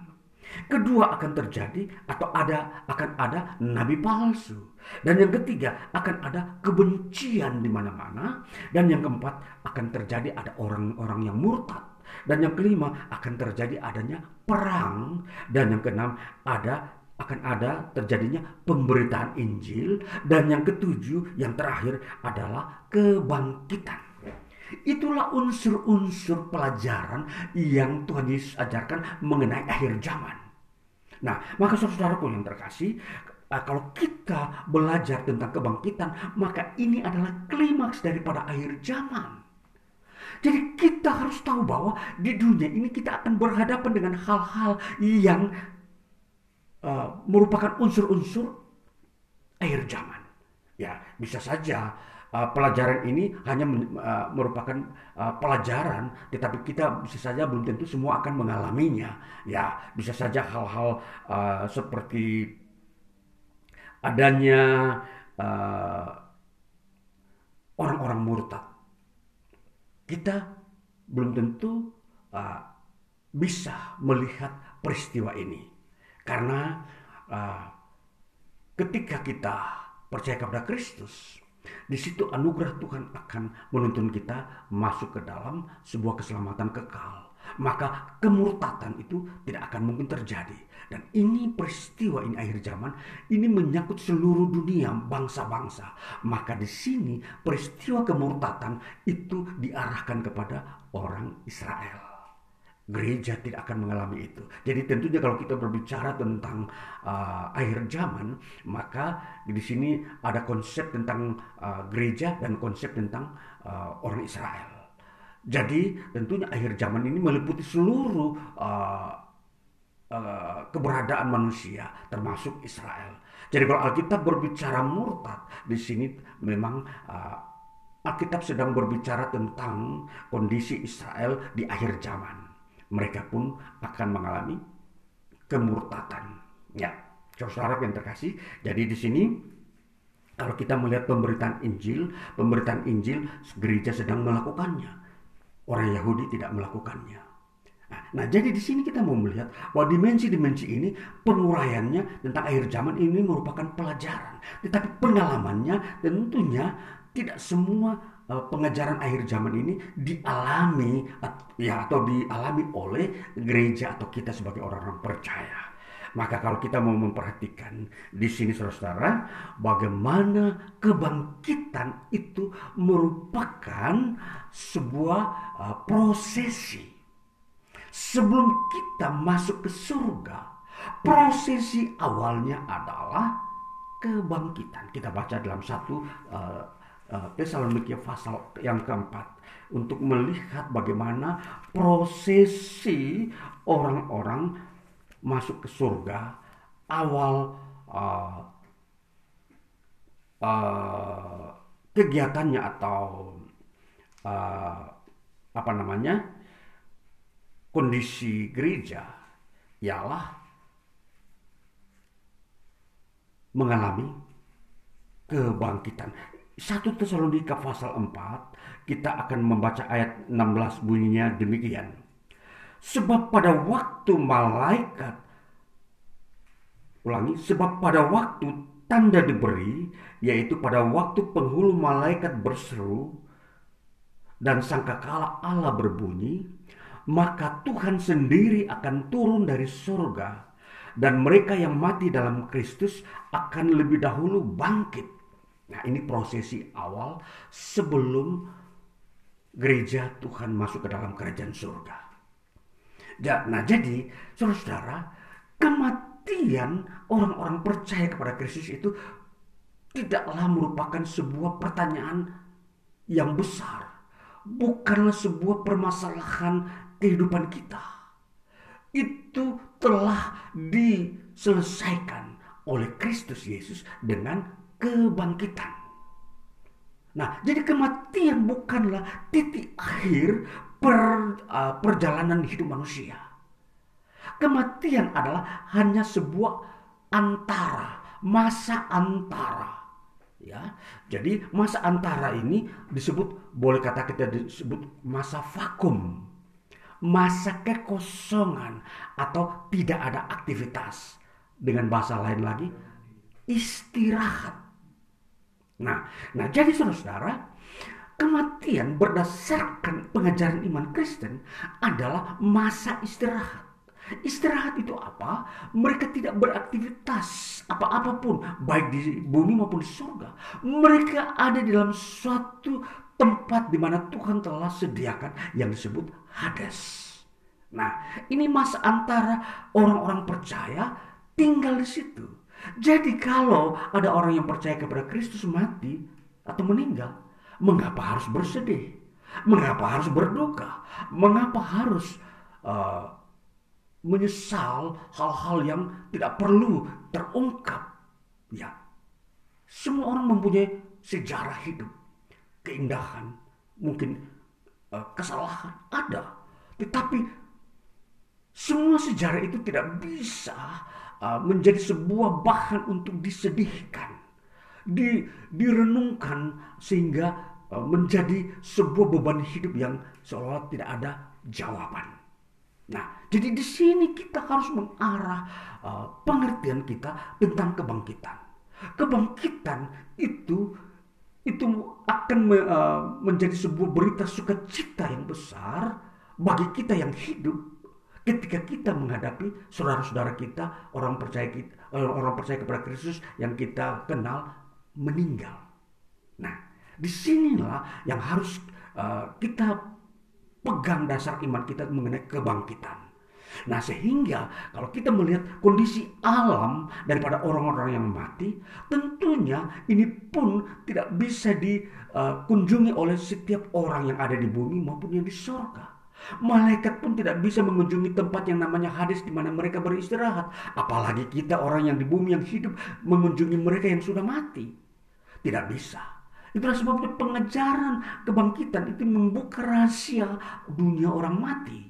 Kedua, akan terjadi atau ada akan ada nabi palsu. Dan yang ketiga, akan ada kebencian di mana-mana. Dan yang keempat, akan terjadi ada orang-orang yang murtad. Dan yang kelima, akan terjadi adanya perang. Dan yang keenam, ada akan ada terjadinya pemberitaan Injil. Dan yang ketujuh, yang terakhir adalah kebangkitan. Itulah unsur-unsur pelajaran yang Tuhan Yesus ajarkan mengenai akhir zaman. Nah, maka saudaraku yang terkasih, kalau kita belajar tentang kebangkitan, maka ini adalah klimaks daripada akhir zaman. Jadi kita harus tahu bahwa di dunia ini kita akan berhadapan dengan hal-hal yang uh, merupakan unsur-unsur akhir zaman. Ya, bisa saja Uh, pelajaran ini hanya uh, merupakan uh, pelajaran, tetapi kita bisa saja belum tentu semua akan mengalaminya. Ya, bisa saja hal-hal uh, seperti adanya uh, orang-orang murtad. Kita belum tentu uh, bisa melihat peristiwa ini. Karena uh, ketika kita percaya kepada Kristus, di situ anugerah Tuhan akan menuntun kita masuk ke dalam sebuah keselamatan kekal. Maka kemurtatan itu tidak akan mungkin terjadi. Dan ini peristiwa ini akhir zaman, ini menyangkut seluruh dunia, bangsa-bangsa. Maka di sini peristiwa kemurtatan itu diarahkan kepada orang Israel. Gereja tidak akan mengalami itu. Jadi tentunya kalau kita berbicara tentang uh, akhir zaman, maka di sini ada konsep tentang uh, gereja dan konsep tentang uh, orang Israel. Jadi tentunya akhir zaman ini meliputi seluruh uh, uh, keberadaan manusia, termasuk Israel. Jadi kalau Alkitab berbicara murtad, di sini memang uh, Alkitab sedang berbicara tentang kondisi Israel di akhir zaman. Mereka pun akan mengalami kemurtatan. Ya, saudara yang terkasih. Jadi di sini, kalau kita melihat pemberitaan Injil, pemberitaan Injil gereja sedang melakukannya. Orang Yahudi tidak melakukannya. Nah, jadi di sini kita mau melihat bahwa dimensi-dimensi ini, penguraiannya tentang akhir zaman ini merupakan pelajaran. Tetapi pengalamannya tentunya tidak semua pengajaran akhir zaman ini dialami ya atau dialami oleh gereja atau kita sebagai orang-orang percaya. Maka kalau kita mau memperhatikan di sini saudara, bagaimana kebangkitan itu merupakan sebuah uh, prosesi. Sebelum kita masuk ke surga, prosesi awalnya adalah kebangkitan. Kita baca dalam satu uh, uh, Tesalonika pasal yang keempat untuk melihat bagaimana prosesi orang-orang masuk ke surga awal uh, uh, kegiatannya atau uh, apa namanya kondisi gereja ialah mengalami kebangkitan. satu Tesalonika pasal empat, kita akan membaca ayat enam belas, bunyinya demikian. Sebab pada waktu malaikat, ulangi, sebab pada waktu tanda diberi, yaitu pada waktu penghulu malaikat berseru, dan sangkakala Allah berbunyi, maka Tuhan sendiri akan turun dari surga, dan mereka yang mati dalam Kristus akan lebih dahulu bangkit. Nah, ini prosesi awal sebelum gereja Tuhan masuk ke dalam kerajaan surga. Nah, jadi saudara-saudara, kematian orang-orang percaya kepada Kristus itu tidaklah merupakan sebuah pertanyaan yang besar. Bukanlah sebuah permasalahan kehidupan kita. Itu telah diselesaikan oleh Kristus Yesus dengan kebangkitan. Nah, jadi kematian bukanlah titik akhir per, uh, perjalanan hidup manusia. Kematian adalah hanya sebuah antara, masa antara. Ya, jadi masa antara ini disebut, boleh kata kita disebut masa vakum. Masa kekosongan atau tidak ada aktivitas. Dengan bahasa lain lagi, istirahat. Nah, nah jadi saudara-saudara, kematian berdasarkan pengajaran iman Kristen adalah masa istirahat. Istirahat itu apa? Mereka tidak beraktivitas apa-apapun, baik di bumi maupun di surga. Mereka ada di dalam suatu tempat di mana Tuhan telah sediakan yang disebut Hades. Nah, ini masa antara orang-orang percaya tinggal di situ. Jadi kalau ada orang yang percaya kepada Kristus mati atau meninggal, mengapa harus bersedih? Mengapa harus berduka? Mengapa harus uh, menyesal hal-hal yang tidak perlu terungkap? Ya, semua orang mempunyai sejarah hidup. Keindahan, mungkin kesalahan ada, tetapi semua sejarah itu tidak bisa menjadi sebuah bahan untuk disedihkan, direnungkan sehingga menjadi sebuah beban hidup yang seolah tidak ada jawaban. Nah, jadi di sini kita harus mengarah pengertian kita tentang kebangkitan. Kebangkitan itu itu akan menjadi sebuah berita sukacita yang besar bagi kita yang hidup ketika kita menghadapi saudara-saudara kita, orang percaya kita, orang percaya kepada Kristus yang kita kenal meninggal. Nah, disinilah yang harus kita pegang dasar iman kita mengenai kebangkitan. Nah, sehingga kalau kita melihat kondisi alam daripada orang-orang yang mati, tentunya ini pun tidak bisa dikunjungi oleh setiap orang yang ada di bumi maupun yang di surga. Malaikat pun tidak bisa mengunjungi tempat yang namanya Hades di mana mereka beristirahat. Apalagi kita orang yang di bumi yang hidup mengunjungi mereka yang sudah mati. Tidak bisa. Itulah sebabnya pengajaran kebangkitan itu membuka rahasia dunia orang mati.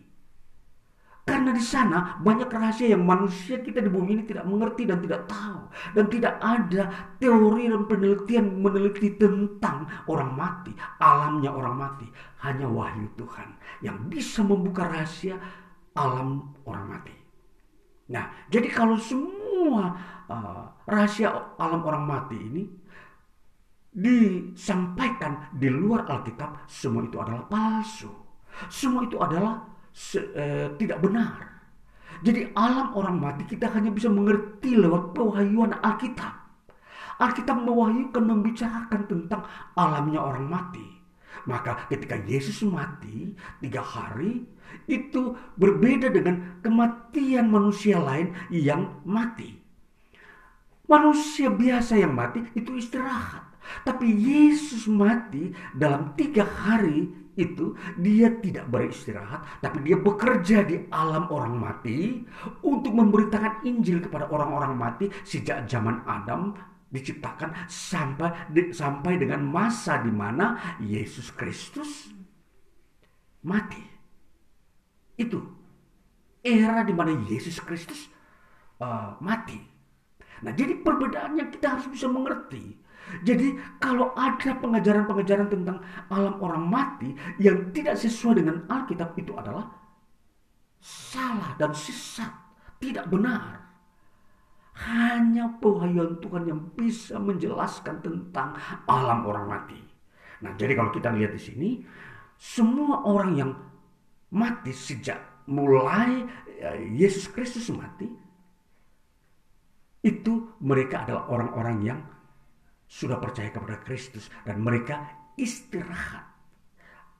Karena di sana banyak rahasia yang manusia kita di bumi ini tidak mengerti dan tidak tahu. Dan tidak ada teori dan penelitian meneliti tentang orang mati, alamnya orang mati. Hanya wahyu Tuhan yang bisa membuka rahasia alam orang mati. Nah, jadi kalau semua uh, rahasia alam orang mati ini disampaikan di luar Alkitab, semua itu adalah palsu. Semua itu adalah Se, eh, tidak benar. Jadi alam orang mati kita hanya bisa mengerti lewat pewahyuan Alkitab. Alkitab mewahyukan, membicarakan tentang alamnya orang mati. Maka ketika Yesus mati tiga hari, itu berbeda dengan kematian manusia lain yang mati. Manusia biasa yang mati itu istirahat. Tapi Yesus mati dalam tiga hari itu, dia tidak beristirahat, tapi dia bekerja di alam orang mati untuk memberitakan Injil kepada orang-orang mati sejak zaman Adam diciptakan sampai de, sampai dengan masa di mana Yesus Kristus mati. Itu era di mana Yesus Kristus uh, mati. Nah, jadi perbedaannya kita harus bisa mengerti. Jadi kalau ada pengajaran-pengajaran tentang alam orang mati yang tidak sesuai dengan Alkitab, itu adalah salah dan sesat, tidak benar. Hanya pewahyuan Tuhan yang bisa menjelaskan tentang alam orang mati. Nah, jadi kalau kita lihat di sini, semua orang yang mati sejak mulai Yesus Kristus mati, itu mereka adalah orang-orang yang sudah percaya kepada Kristus, dan mereka istirahat.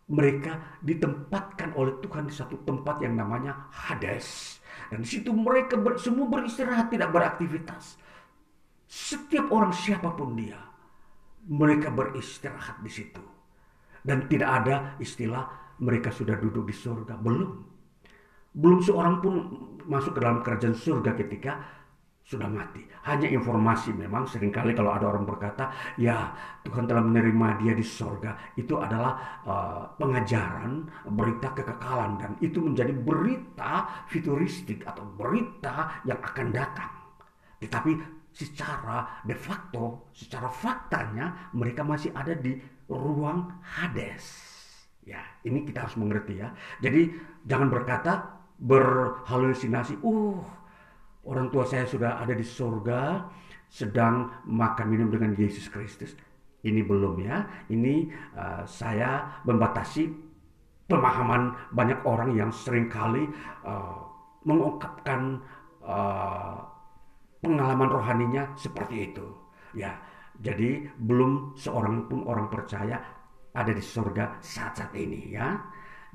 Mereka ditempatkan oleh Tuhan di satu tempat yang namanya Hades. Dan di situ mereka ber, semua beristirahat, tidak beraktivitas. Setiap orang siapapun dia, mereka beristirahat di situ. Dan tidak ada istilah mereka sudah duduk di surga, belum. Belum seorang pun masuk ke dalam kerajaan surga ketika sudah mati. Hanya informasi. Memang seringkali kalau ada orang berkata, ya Tuhan telah menerima dia di sorga, itu adalah uh, pengajaran berita kekekalan, dan itu menjadi berita futuristik atau berita yang akan datang. Tetapi secara de facto, secara faktanya, mereka masih ada di ruang Hades. Ya, ini kita harus mengerti ya. Jadi jangan berkata, berhalusinasi, uh orang tua saya sudah ada di surga, sedang makan minum dengan Yesus Kristus. Ini belum ya. Ini uh, saya membatasi pemahaman banyak orang yang seringkali uh, mengungkapkan uh, pengalaman rohaninya seperti itu. Ya, jadi belum seorang pun orang percaya ada di surga saat-saat ini ya.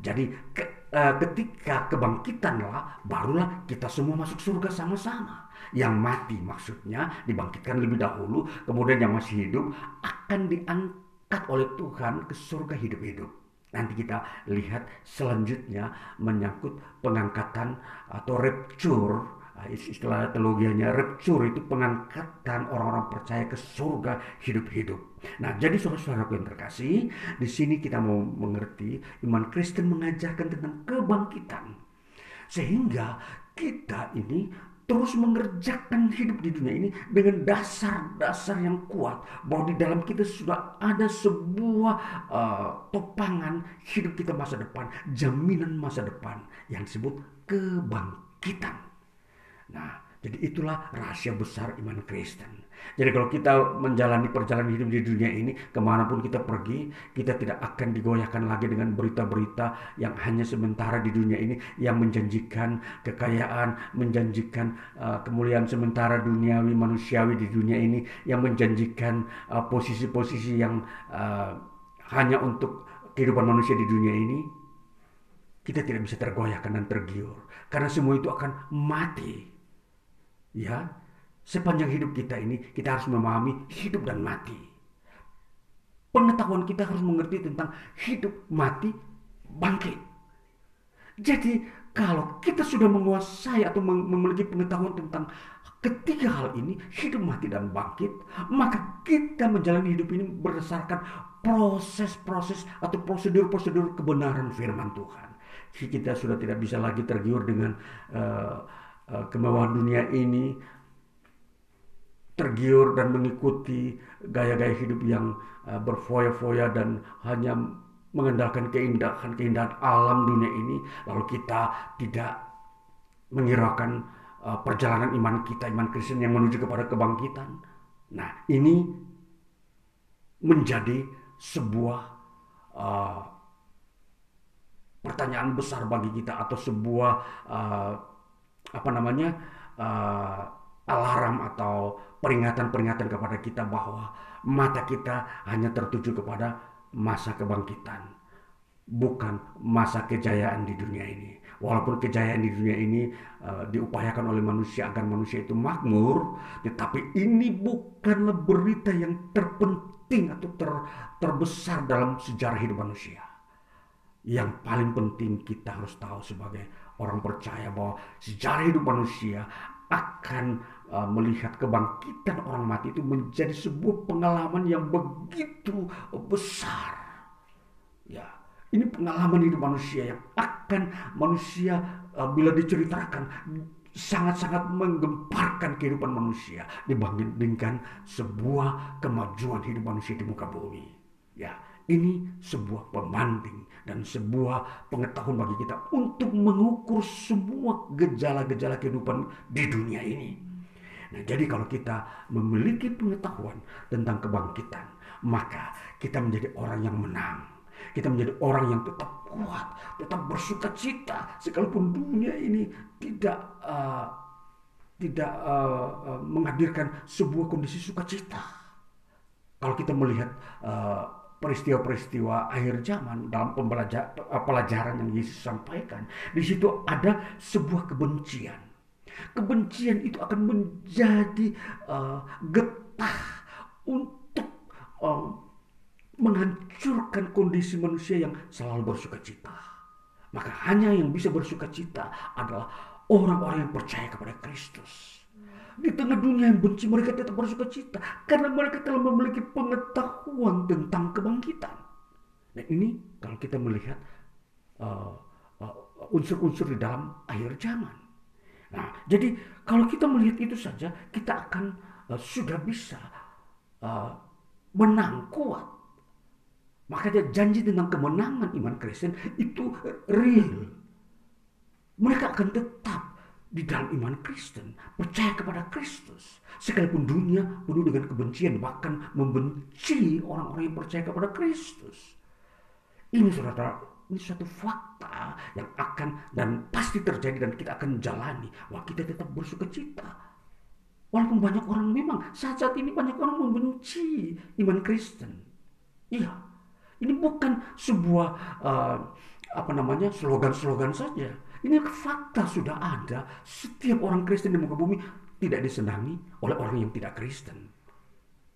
Jadi ke, uh, ketika kebangkitanlah, barulah kita semua masuk surga sama-sama. Yang mati maksudnya dibangkitkan lebih dahulu, kemudian yang masih hidup akan diangkat oleh Tuhan ke surga hidup-hidup. Nanti kita lihat selanjutnya menyangkut pengangkatan atau rapture. Istilah teologianya rapture itu pengangkatan orang-orang percaya ke surga hidup-hidup. Nah, jadi saudara-saudaraku yang terkasih, di sini kita mau mengerti iman Kristen mengajarkan tentang kebangkitan. Sehingga kita ini terus mengerjakan hidup di dunia ini dengan dasar-dasar yang kuat bahwa di dalam kita sudah ada sebuah uh, topangan hidup kita masa depan, jaminan masa depan yang disebut kebangkitan. Nah, jadi itulah rahasia besar iman Kristen. Jadi kalau kita menjalani perjalanan hidup di dunia ini, kemanapun kita pergi, kita tidak akan digoyahkan lagi dengan berita-berita yang hanya sementara di dunia ini, yang menjanjikan kekayaan, menjanjikan uh, kemuliaan sementara duniawi, manusiawi di dunia ini, yang menjanjikan uh, posisi-posisi yang uh, hanya untuk kehidupan manusia di dunia ini. Kita tidak bisa tergoyahkan dan tergiur, karena semua itu akan mati. Ya, sepanjang hidup kita ini kita harus memahami hidup dan mati. Pengetahuan kita harus mengerti tentang hidup, mati, bangkit. Jadi kalau kita sudah menguasai atau memiliki pengetahuan tentang ketiga hal ini, hidup, mati, dan bangkit, maka kita menjalani hidup ini berdasarkan proses-proses atau prosedur-prosedur kebenaran firman Tuhan. Kita sudah tidak bisa lagi tergiur dengan uh, kemewahan dunia ini, tergiur dan mengikuti gaya-gaya hidup yang berfoya-foya dan hanya mengandalkan keindahan-keindahan alam dunia ini, lalu kita tidak mengiraukan perjalanan iman kita, iman Kristen yang menuju kepada kebangkitan. Nah, ini menjadi sebuah uh, pertanyaan besar bagi kita, atau sebuah uh, apa namanya uh, alarm atau peringatan-peringatan kepada kita bahwa mata kita hanya tertuju kepada masa kebangkitan, bukan masa kejayaan di dunia ini, Walaupun kejayaan di dunia ini uh, diupayakan oleh manusia agar manusia itu makmur, tetapi ini bukanlah berita yang terpenting atau ter, terbesar dalam sejarah hidup manusia. Yang paling penting kita harus tahu sebagai orang percaya bahwa sejarah hidup manusia akan uh, melihat kebangkitan orang mati itu menjadi sebuah pengalaman yang begitu besar. Ya. Ini pengalaman hidup manusia yang akan manusia uh, bila diceritakan sangat-sangat menggemparkan kehidupan manusia dibanding dengan sebuah kemajuan hidup manusia di muka bumi. Ya, ini sebuah pembanding dan sebuah pengetahuan bagi kita untuk mengukur semua gejala-gejala kehidupan di dunia ini. Nah, jadi kalau kita memiliki pengetahuan tentang kebangkitan, maka kita menjadi orang yang menang. Kita menjadi orang yang tetap kuat, tetap bersukacita sekalipun dunia ini tidak uh, tidak uh, uh, menghadirkan sebuah kondisi sukacita. Kalau kita melihat uh, peristiwa-peristiwa akhir zaman dalam pelajaran yang Yesus sampaikan, di situ ada sebuah kebencian. Kebencian itu akan menjadi uh, getah untuk uh, menghancurkan kondisi manusia yang selalu bersukacita. Maka hanya yang bisa bersukacita adalah orang-orang yang percaya kepada Kristus. Di tengah dunia yang benci, mereka tetap bersukacita karena mereka telah memiliki pengetahuan tentang kebangkitan. Nah, ini kalau kita melihat uh, uh, unsur-unsur di dalam akhir zaman. Nah, jadi kalau kita melihat itu saja, kita akan uh, sudah bisa uh, menang kuat. Makanya janji tentang kemenangan iman Kristen itu real. Mereka akan tetap di dalam iman Kristen, percaya kepada Kristus. Sekalipun dunia penuh dengan kebencian, bahkan membenci orang-orang yang percaya kepada Kristus. Ini saudara, ini suatu fakta yang akan dan pasti terjadi dan kita akan jalani. Wah, kita tetap bersukacita. Walaupun banyak orang memang saat-saat ini banyak orang membenci iman Kristen. Iya. Ini bukan sebuah uh, apa namanya slogan-slogan saja. Ini fakta sudah ada. Setiap orang Kristen di muka bumi tidak disenangi oleh orang yang tidak Kristen.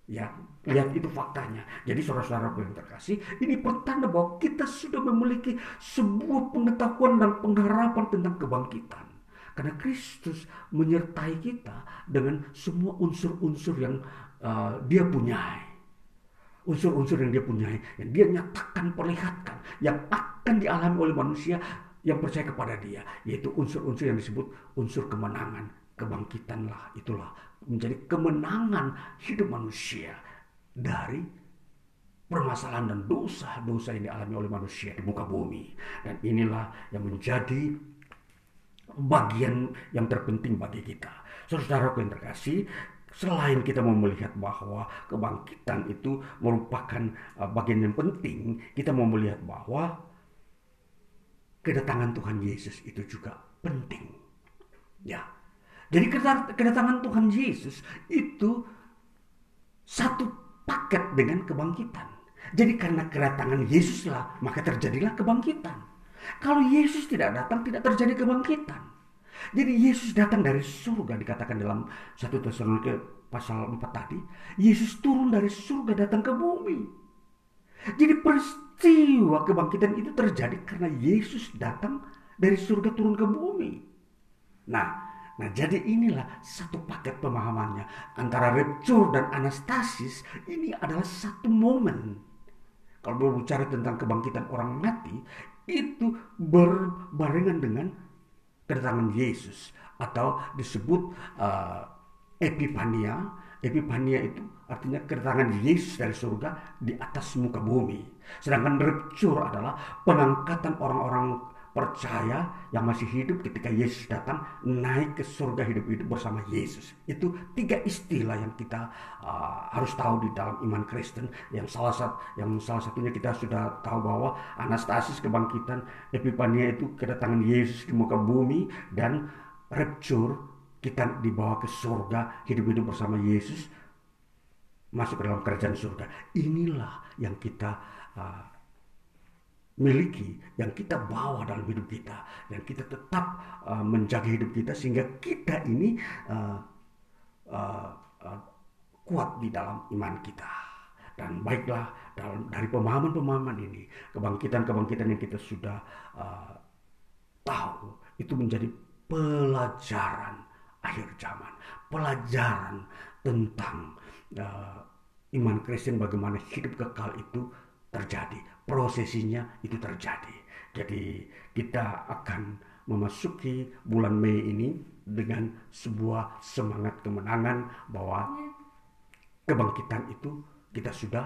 Ya, lihat itu faktanya. Jadi saudara-saudara yang terkasih, ini pertanda bahwa kita sudah memiliki sebuah pengetahuan dan pengharapan tentang kebangkitan. Karena Kristus menyertai kita dengan semua unsur-unsur yang uh, Dia punyai. Unsur-unsur yang Dia punyai, yang Dia nyatakan, perlihatkan, yang akan dialami oleh manusia yang percaya kepada Dia, yaitu unsur-unsur yang disebut unsur kemenangan. Kebangkitanlah itulah menjadi kemenangan hidup manusia dari permasalahan dan dosa-dosa yang dialami oleh manusia di muka bumi. Dan inilah yang menjadi bagian yang terpenting bagi kita. Saudara-saudaraku yang terkasih, selain kita mau melihat bahwa kebangkitan itu merupakan bagian yang penting, kita mau melihat bahwa kedatangan Tuhan Yesus itu juga penting. Ya, jadi kedatangan Tuhan Yesus itu satu paket dengan kebangkitan. Jadi karena kedatangan Yesuslah, maka terjadilah kebangkitan. Kalau Yesus tidak datang, tidak terjadi kebangkitan. Jadi Yesus datang dari surga, dikatakan dalam satu Tesalonika pasal empat tadi. Yesus turun dari surga datang ke bumi. Jadi peristiwa kebangkitan itu terjadi karena Yesus datang dari surga turun ke bumi. Nah, nah jadi inilah satu paket pemahamannya. Antara rapture dan anastasis ini adalah satu momen. Kalau berbicara tentang kebangkitan orang mati, itu berbarengan dengan kedatangan Yesus atau disebut uh, epifania. Epifania itu artinya kedatangan Yesus dari surga di atas muka bumi. Sedangkan rapture adalah pengangkatan orang-orang percaya yang masih hidup ketika Yesus datang, naik ke surga hidup-hidup bersama Yesus. Itu tiga istilah yang kita uh, harus tahu di dalam iman Kristen. Yang salah satu, yang salah satunya kita sudah tahu bahwa anastasis kebangkitan, epifania itu kedatangan Yesus di muka bumi, dan rapture kita dibawa ke surga hidup-hidup bersama Yesus masuk ke dalam kerajaan surga. Inilah yang kita uh, miliki, yang kita bawa dalam hidup kita, yang kita tetap uh, menjaga hidup kita sehingga kita ini uh, uh, uh, kuat di dalam iman kita. Dan baiklah, dalam, dari pemahaman-pemahaman ini, kebangkitan-kebangkitan yang kita sudah uh, tahu itu menjadi pelajaran akhir zaman, pelajaran tentang uh, iman Kristen, bagaimana hidup kekal itu terjadi, prosesinya itu terjadi. Jadi kita akan memasuki bulan Mei ini dengan sebuah semangat kemenangan bahwa kebangkitan itu kita sudah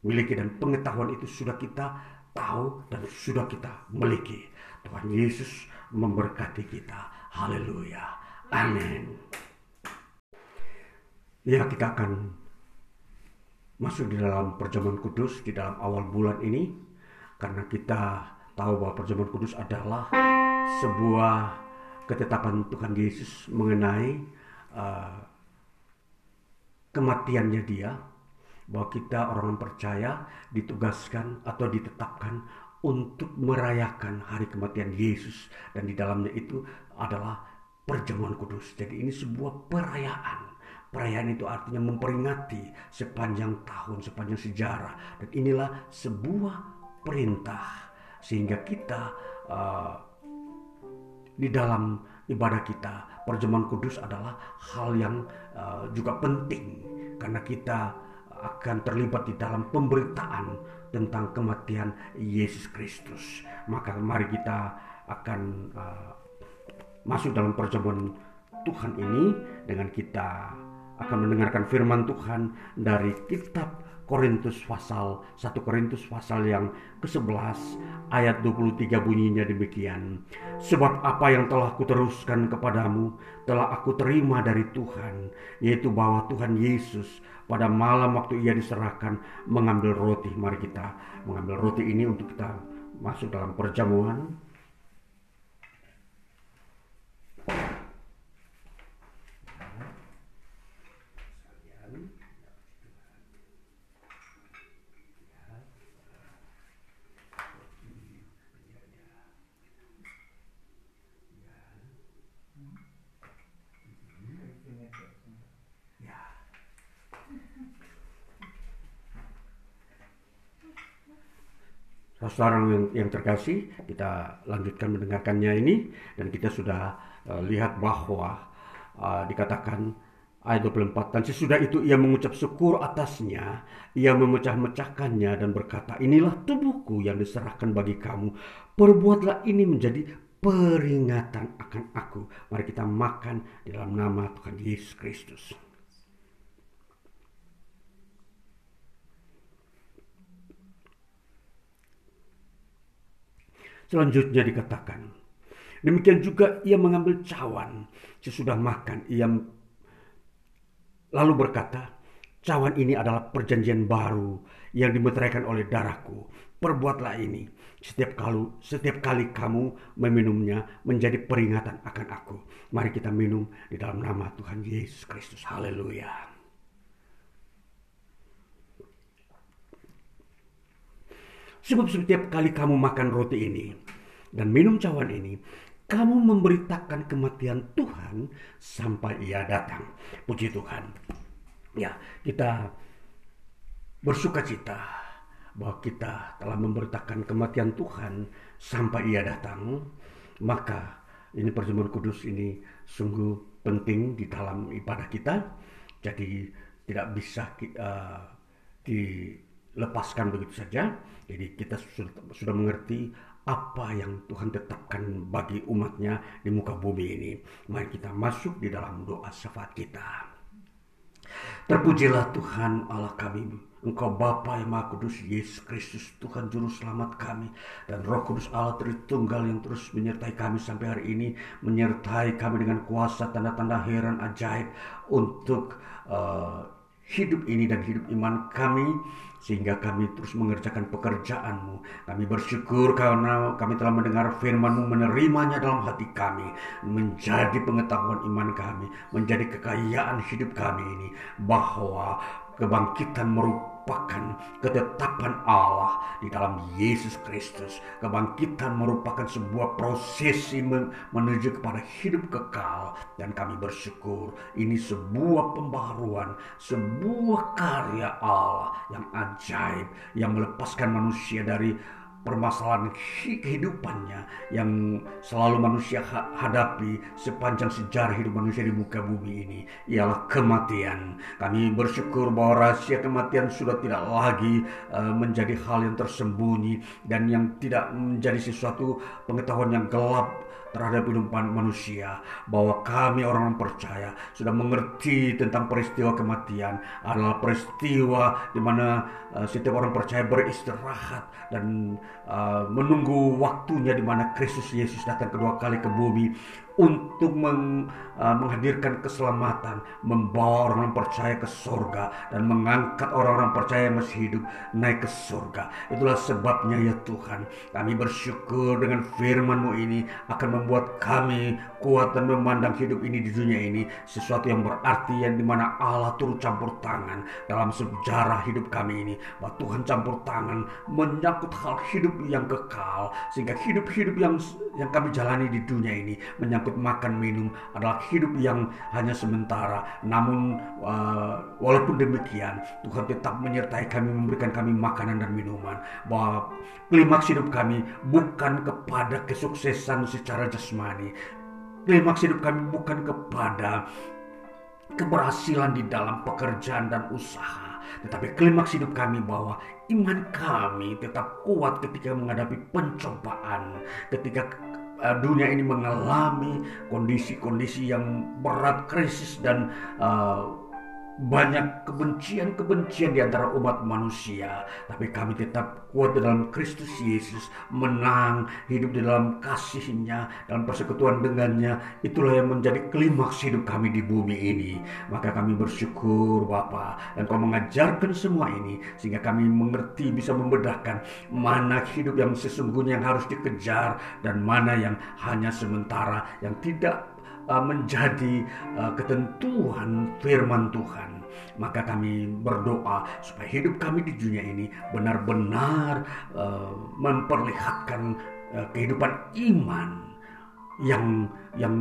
miliki dan pengetahuan itu sudah kita tahu dan sudah kita miliki. Tuhan Yesus memberkati kita. Haleluya. Amin. Ya, kita akan masuk di dalam perjamuan kudus di dalam awal bulan ini, karena kita tahu bahwa perjamuan kudus adalah sebuah ketetapan Tuhan Yesus mengenai uh, kematiannya dia, bahwa kita orang percaya ditugaskan atau ditetapkan untuk merayakan hari kematian Yesus, dan di dalamnya itu adalah perjamuan kudus. Jadi ini sebuah perayaan. Perayaan itu artinya memperingati sepanjang tahun, sepanjang sejarah. Dan inilah sebuah perintah. Sehingga kita uh, di dalam ibadah kita, perjamuan kudus adalah hal yang uh, juga penting. Karena kita akan terlibat di dalam pemberitaan tentang kematian Yesus Kristus. Maka mari kita akan uh, masuk dalam perjamuan Tuhan ini dengan kita akan mendengarkan firman Tuhan dari kitab Korintus pasal satu Korintus pasal yang kesebelas ayat dua puluh tiga, bunyinya demikian. Sebab apa yang telah kuteruskan kepadamu telah aku terima dari Tuhan, yaitu bahwa Tuhan Yesus pada malam waktu ia diserahkan mengambil roti. Mari kita mengambil roti ini untuk kita masuk dalam perjamuan. Saudara yang, yang terkasih, kita lanjutkan mendengarkannya ini, dan kita sudah uh, lihat bahwa uh, dikatakan ayat dua puluh empat, dan sesudah itu ia mengucap syukur atasnya, ia memecah-mecahkannya dan berkata, inilah tubuhku yang diserahkan bagi kamu, perbuatlah ini menjadi peringatan akan aku. Mari kita makan di dalam nama Tuhan Yesus Kristus. Selanjutnya dikatakan, demikian juga ia mengambil cawan sesudah makan, ia lalu berkata, cawan ini adalah perjanjian baru yang dimeteraikan oleh darahku. Perbuatlah ini setiap kali, setiap kali kamu meminumnya menjadi peringatan akan aku. Mari kita minum di dalam nama Tuhan Yesus Kristus. Haleluya. Sebab setiap kali kamu makan roti ini dan minum cawan ini, kamu memberitakan kematian Tuhan sampai ia datang. Puji Tuhan. Ya, kita bersuka cita bahwa kita telah memberitakan kematian Tuhan sampai ia datang. Maka ini perjamuan kudus ini sungguh penting di dalam ibadah kita. Jadi tidak bisa uh, di lepaskan begitu saja. Jadi kita sudah mengerti apa yang Tuhan tetapkan bagi umatnya di muka bumi ini. Mari kita masuk di dalam doa syafaat kita. Terpujilah Tuhan Allah kami, Engkau Bapa yang Maha Kudus, Yesus Kristus Tuhan Juru Selamat kami, dan Roh Kudus Allah Tritunggal yang terus menyertai kami sampai hari ini, menyertai kami dengan kuasa tanda-tanda heran ajaib untuk uh, hidup ini dan hidup iman kami, sehingga kami terus mengerjakan pekerjaan-Mu. Kami bersyukur karena kami telah mendengar firman-Mu, menerimanya dalam hati kami, menjadi pengetahuan iman kami, menjadi kekayaan hidup kami ini, bahwa Kebangkitan merupakan ketetapan Allah di dalam Yesus Kristus. Kebangkitan merupakan sebuah prosesi menuju kepada hidup kekal. Dan kami bersyukur ini sebuah pembaruan, sebuah karya Allah yang ajaib, yang melepaskan manusia dari permasalahan kehidupannya yang selalu manusia hadapi sepanjang sejarah hidup manusia di muka bumi ini, ialah kematian. Kami bersyukur bahwa rahasia kematian sudah tidak lagi uh, menjadi hal yang tersembunyi dan yang tidak menjadi sesuatu pengetahuan yang gelap terhadap hidup manusia, bahwa kami orang yang percaya sudah mengerti tentang peristiwa kematian adalah peristiwa di mana uh, setiap orang percaya beristirahat dan uh, menunggu waktunya di mana Kristus Yesus datang kedua kali ke bumi untuk meng, uh, menghadirkan keselamatan, membawa orang-orang percaya ke surga dan mengangkat orang-orang percaya yang masih hidup naik ke surga. Itulah sebabnya ya Tuhan, kami bersyukur dengan firman-Mu ini akan membuat kami kuat dan memandang hidup ini di dunia ini sesuatu yang berarti, yang dimana Allah turut campur tangan dalam sejarah hidup kami ini, bahwa Tuhan campur tangan menyangkut hal hidup yang kekal, sehingga hidup-hidup yang, yang kami jalani di dunia ini menyangkut makan minum adalah hidup yang hanya sementara. Namun uh, walaupun demikian Tuhan tetap menyertai kami, memberikan kami makanan dan minuman, bahwa klimaks hidup kami bukan kepada kesuksesan secara jasmani. Klimaks hidup kami bukan kepada keberhasilan di dalam pekerjaan dan usaha, tetapi klimaks hidup kami bahwa iman kami tetap kuat ketika menghadapi pencobaan, ketika dunia ini mengalami kondisi-kondisi yang berat, krisis dan uh, banyak kebencian-kebencian di antara umat manusia. Tapi kami tetap kuat dalam Kristus Yesus, menang, hidup di dalam kasih-Nya, dalam persekutuan dengan-Nya. Itulah yang menjadi klimaks hidup kami di bumi ini. Maka kami bersyukur Bapa, Engkau mengajarkan semua ini sehingga kami mengerti, bisa membedakan mana hidup yang sesungguhnya yang harus dikejar dan mana yang hanya sementara, yang tidak menjadi ketentuan firman Tuhan. Maka kami berdoa supaya hidup kami di dunia ini benar-benar memperlihatkan kehidupan iman yang yang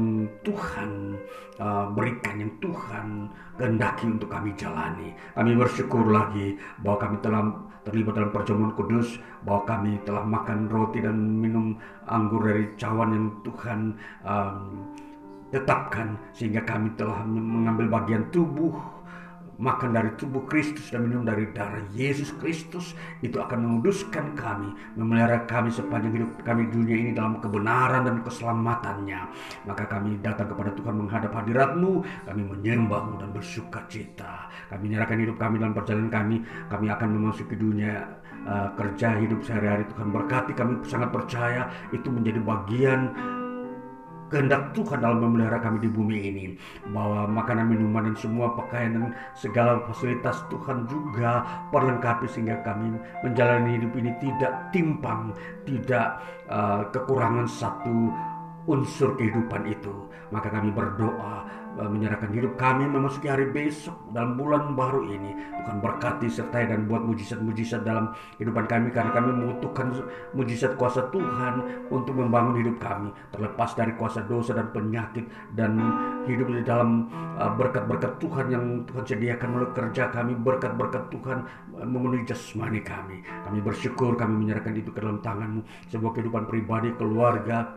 Tuhan uh, berikan, yang Tuhan kehendaki untuk kami jalani. Kami bersyukur lagi bahwa kami telah terlibat dalam perjamuan kudus, bahwa kami telah makan roti dan minum anggur dari cawan yang Tuhan um, tetapkan, sehingga kami telah mengambil bagian tubuh, makan dari tubuh Kristus dan minum dari darah Yesus Kristus. Itu akan menguduskan kami, memelihara kami sepanjang hidup kami dunia ini dalam kebenaran dan keselamatannya. Maka kami datang kepada Tuhan menghadap hadirat-Mu, kami menyembah-Mu dan bersuka cita. Kami menyerahkan hidup kami dalam perjalanan kami, kami akan memasuki dunia uh, kerja hidup sehari-hari. Tuhan berkati kami, sangat percaya itu menjadi bagian kehendak Tuhan dalam memelihara kami di bumi ini, bahwa makanan, minuman, dan semua pakaian dan segala fasilitas Tuhan juga perlengkapi sehingga kami menjalani hidup ini tidak timpang, tidak uh, kekurangan satu unsur kehidupan itu. Maka kami berdoa uh, menyerahkan hidup kami memasuki hari besok dalam bulan baru ini. Tuhan berkati, sertai, dan buat mujizat-mujizat dalam kehidupan kami, karena kami membutuhkan mujizat kuasa Tuhan untuk membangun hidup kami, terlepas dari kuasa dosa dan penyakit, dan hidup di dalam uh, berkat-berkat Tuhan yang Tuhan sediakan melalui kerja kami, berkat-berkat Tuhan uh, memenuhi jasmani kami. Kami bersyukur, kami menyerahkan itu ke dalam tangan-Mu, sebuah kehidupan pribadi, keluarga,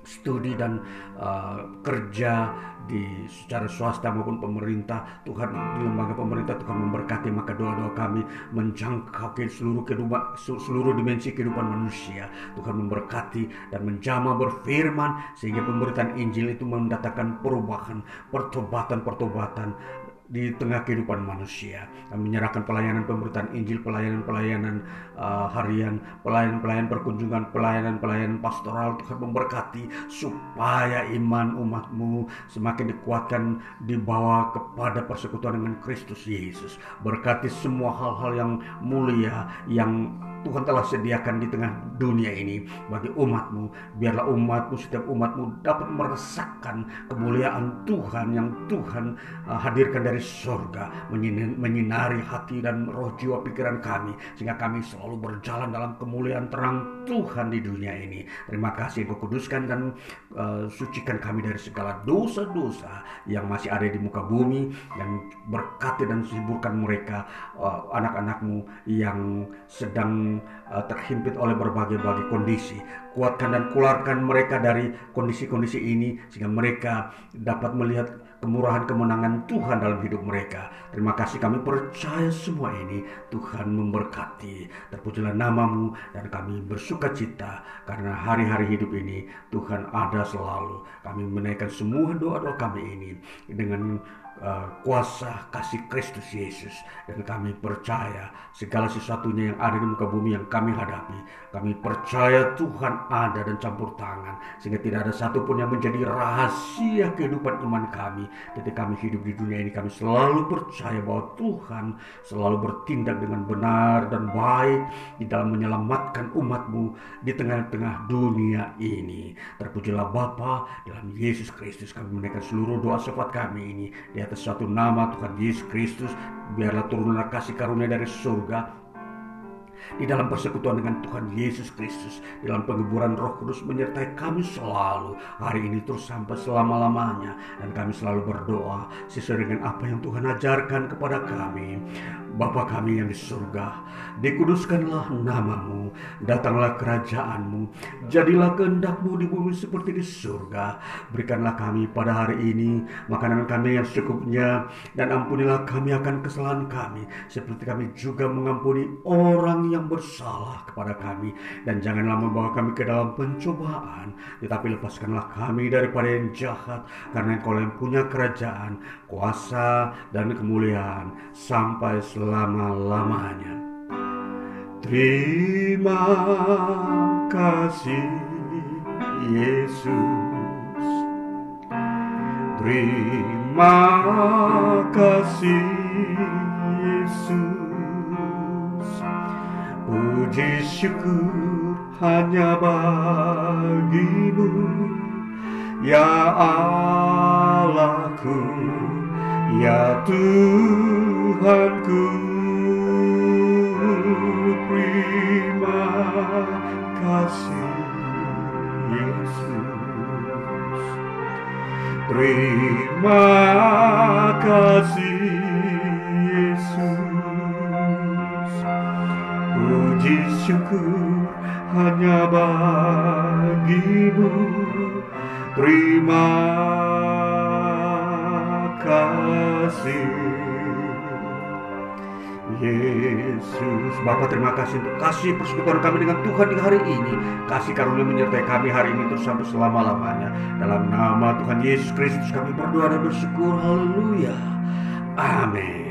studi dan uh, kerja di secara swasta maupun pemerintah. Tuhan, di lembaga pemerintah Tuhan memberkati. Maka doa-doa kami menjangkau ke seluruh kehidupan, seluruh dimensi kehidupan manusia. Tuhan memberkati dan menjamah berfirman sehingga pemberitaan Injil itu mendatangkan perubahan, pertobatan-pertobatan di tengah kehidupan manusia. Kami menyerahkan pelayanan pemberitaan Injil, pelayanan-pelayanan uh, harian, pelayanan-pelayanan perkunjungan, pelayanan-pelayanan pastoral. Tuhan memberkati supaya iman umat-Mu semakin dikuatkan, dibawa kepada persekutuan dengan Kristus Yesus. Berkati semua hal-hal yang mulia, yang Tuhan telah sediakan di tengah dunia ini bagi umatmu. Biarlah umatmu, setiap umatmu dapat merasakan kemuliaan Tuhan yang Tuhan hadirkan dari surga, menyinari hati dan roh jiwa pikiran kami, sehingga kami selalu berjalan dalam kemuliaan terang Tuhan di dunia ini. Terima kasih, Engkau kuduskan dan uh, sucikan kami dari segala dosa-dosa yang masih ada di muka bumi, dan berkati dan hiburkan mereka, uh, anak-anakmu yang sedang terhimpit oleh berbagai-bagai kondisi. Kuatkan dan keluarkan mereka dari kondisi-kondisi ini, sehingga mereka dapat melihat kemurahan kemenangan Tuhan dalam hidup mereka. Terima kasih, kami percaya semua ini. Tuhan memberkati. Terpujilah namamu, dan kami bersuka cita karena hari-hari hidup ini Tuhan ada selalu. Kami menaikkan semua doa-doa kami ini dengan Uh, kuasa kasih Kristus Yesus, dan kami percaya segala sesuatunya yang ada di muka bumi yang kami hadapi, kami percaya Tuhan ada dan campur tangan, sehingga tidak ada satupun yang menjadi rahasia kehidupan iman kami. Ketika kami hidup di dunia ini, kami selalu percaya bahwa Tuhan selalu bertindak dengan benar dan baik di dalam menyelamatkan umatmu di tengah-tengah dunia ini. Terpujilah Bapa, dalam Yesus Kristus kami menaikkan seluruh doa syafaat kami ini di atas satu nama Tuhan Yesus Kristus. Biarlah turunlah kasih karunia dari surga di dalam persekutuan dengan Tuhan Yesus Kristus, di dalam penghiburan Roh Kudus menyertai kami selalu, hari ini terus sampai selama-lamanya. Dan kami selalu berdoa sesuai dengan apa yang Tuhan ajarkan kepada kami. Bapa kami yang di surga, dikuduskanlah namamu, datanglah kerajaanmu, jadilah kehendakmu di bumi seperti di surga. Berikanlah kami pada hari ini makanan kami yang secukupnya, dan ampunilah kami akan kesalahan kami, seperti kami juga mengampuni orang yang bersalah kepada kami, dan janganlah membawa kami ke dalam pencobaan, tetapi lepaskanlah kami daripada yang jahat, karena Engkau yang punya kerajaan, kuasa, dan kemuliaan sampai selama-lamanya. Terima kasih Yesus, terima kasih Yesus. Puji syukur hanya bagimu, ya Allahku, ya Tuhanku. Terima kasih Yesus, terima kasih Yesus. Puji syukur hanya bagimu, terima kasih Yesus. Bapa, terima kasih untuk kasih persekutuan kami dengan Tuhan di hari ini. Kasih karunia menyertai kami hari ini terus sampai selama-lamanya. Dalam nama Tuhan Yesus Kristus kami berdoa dan bersyukur. Haleluya, amin.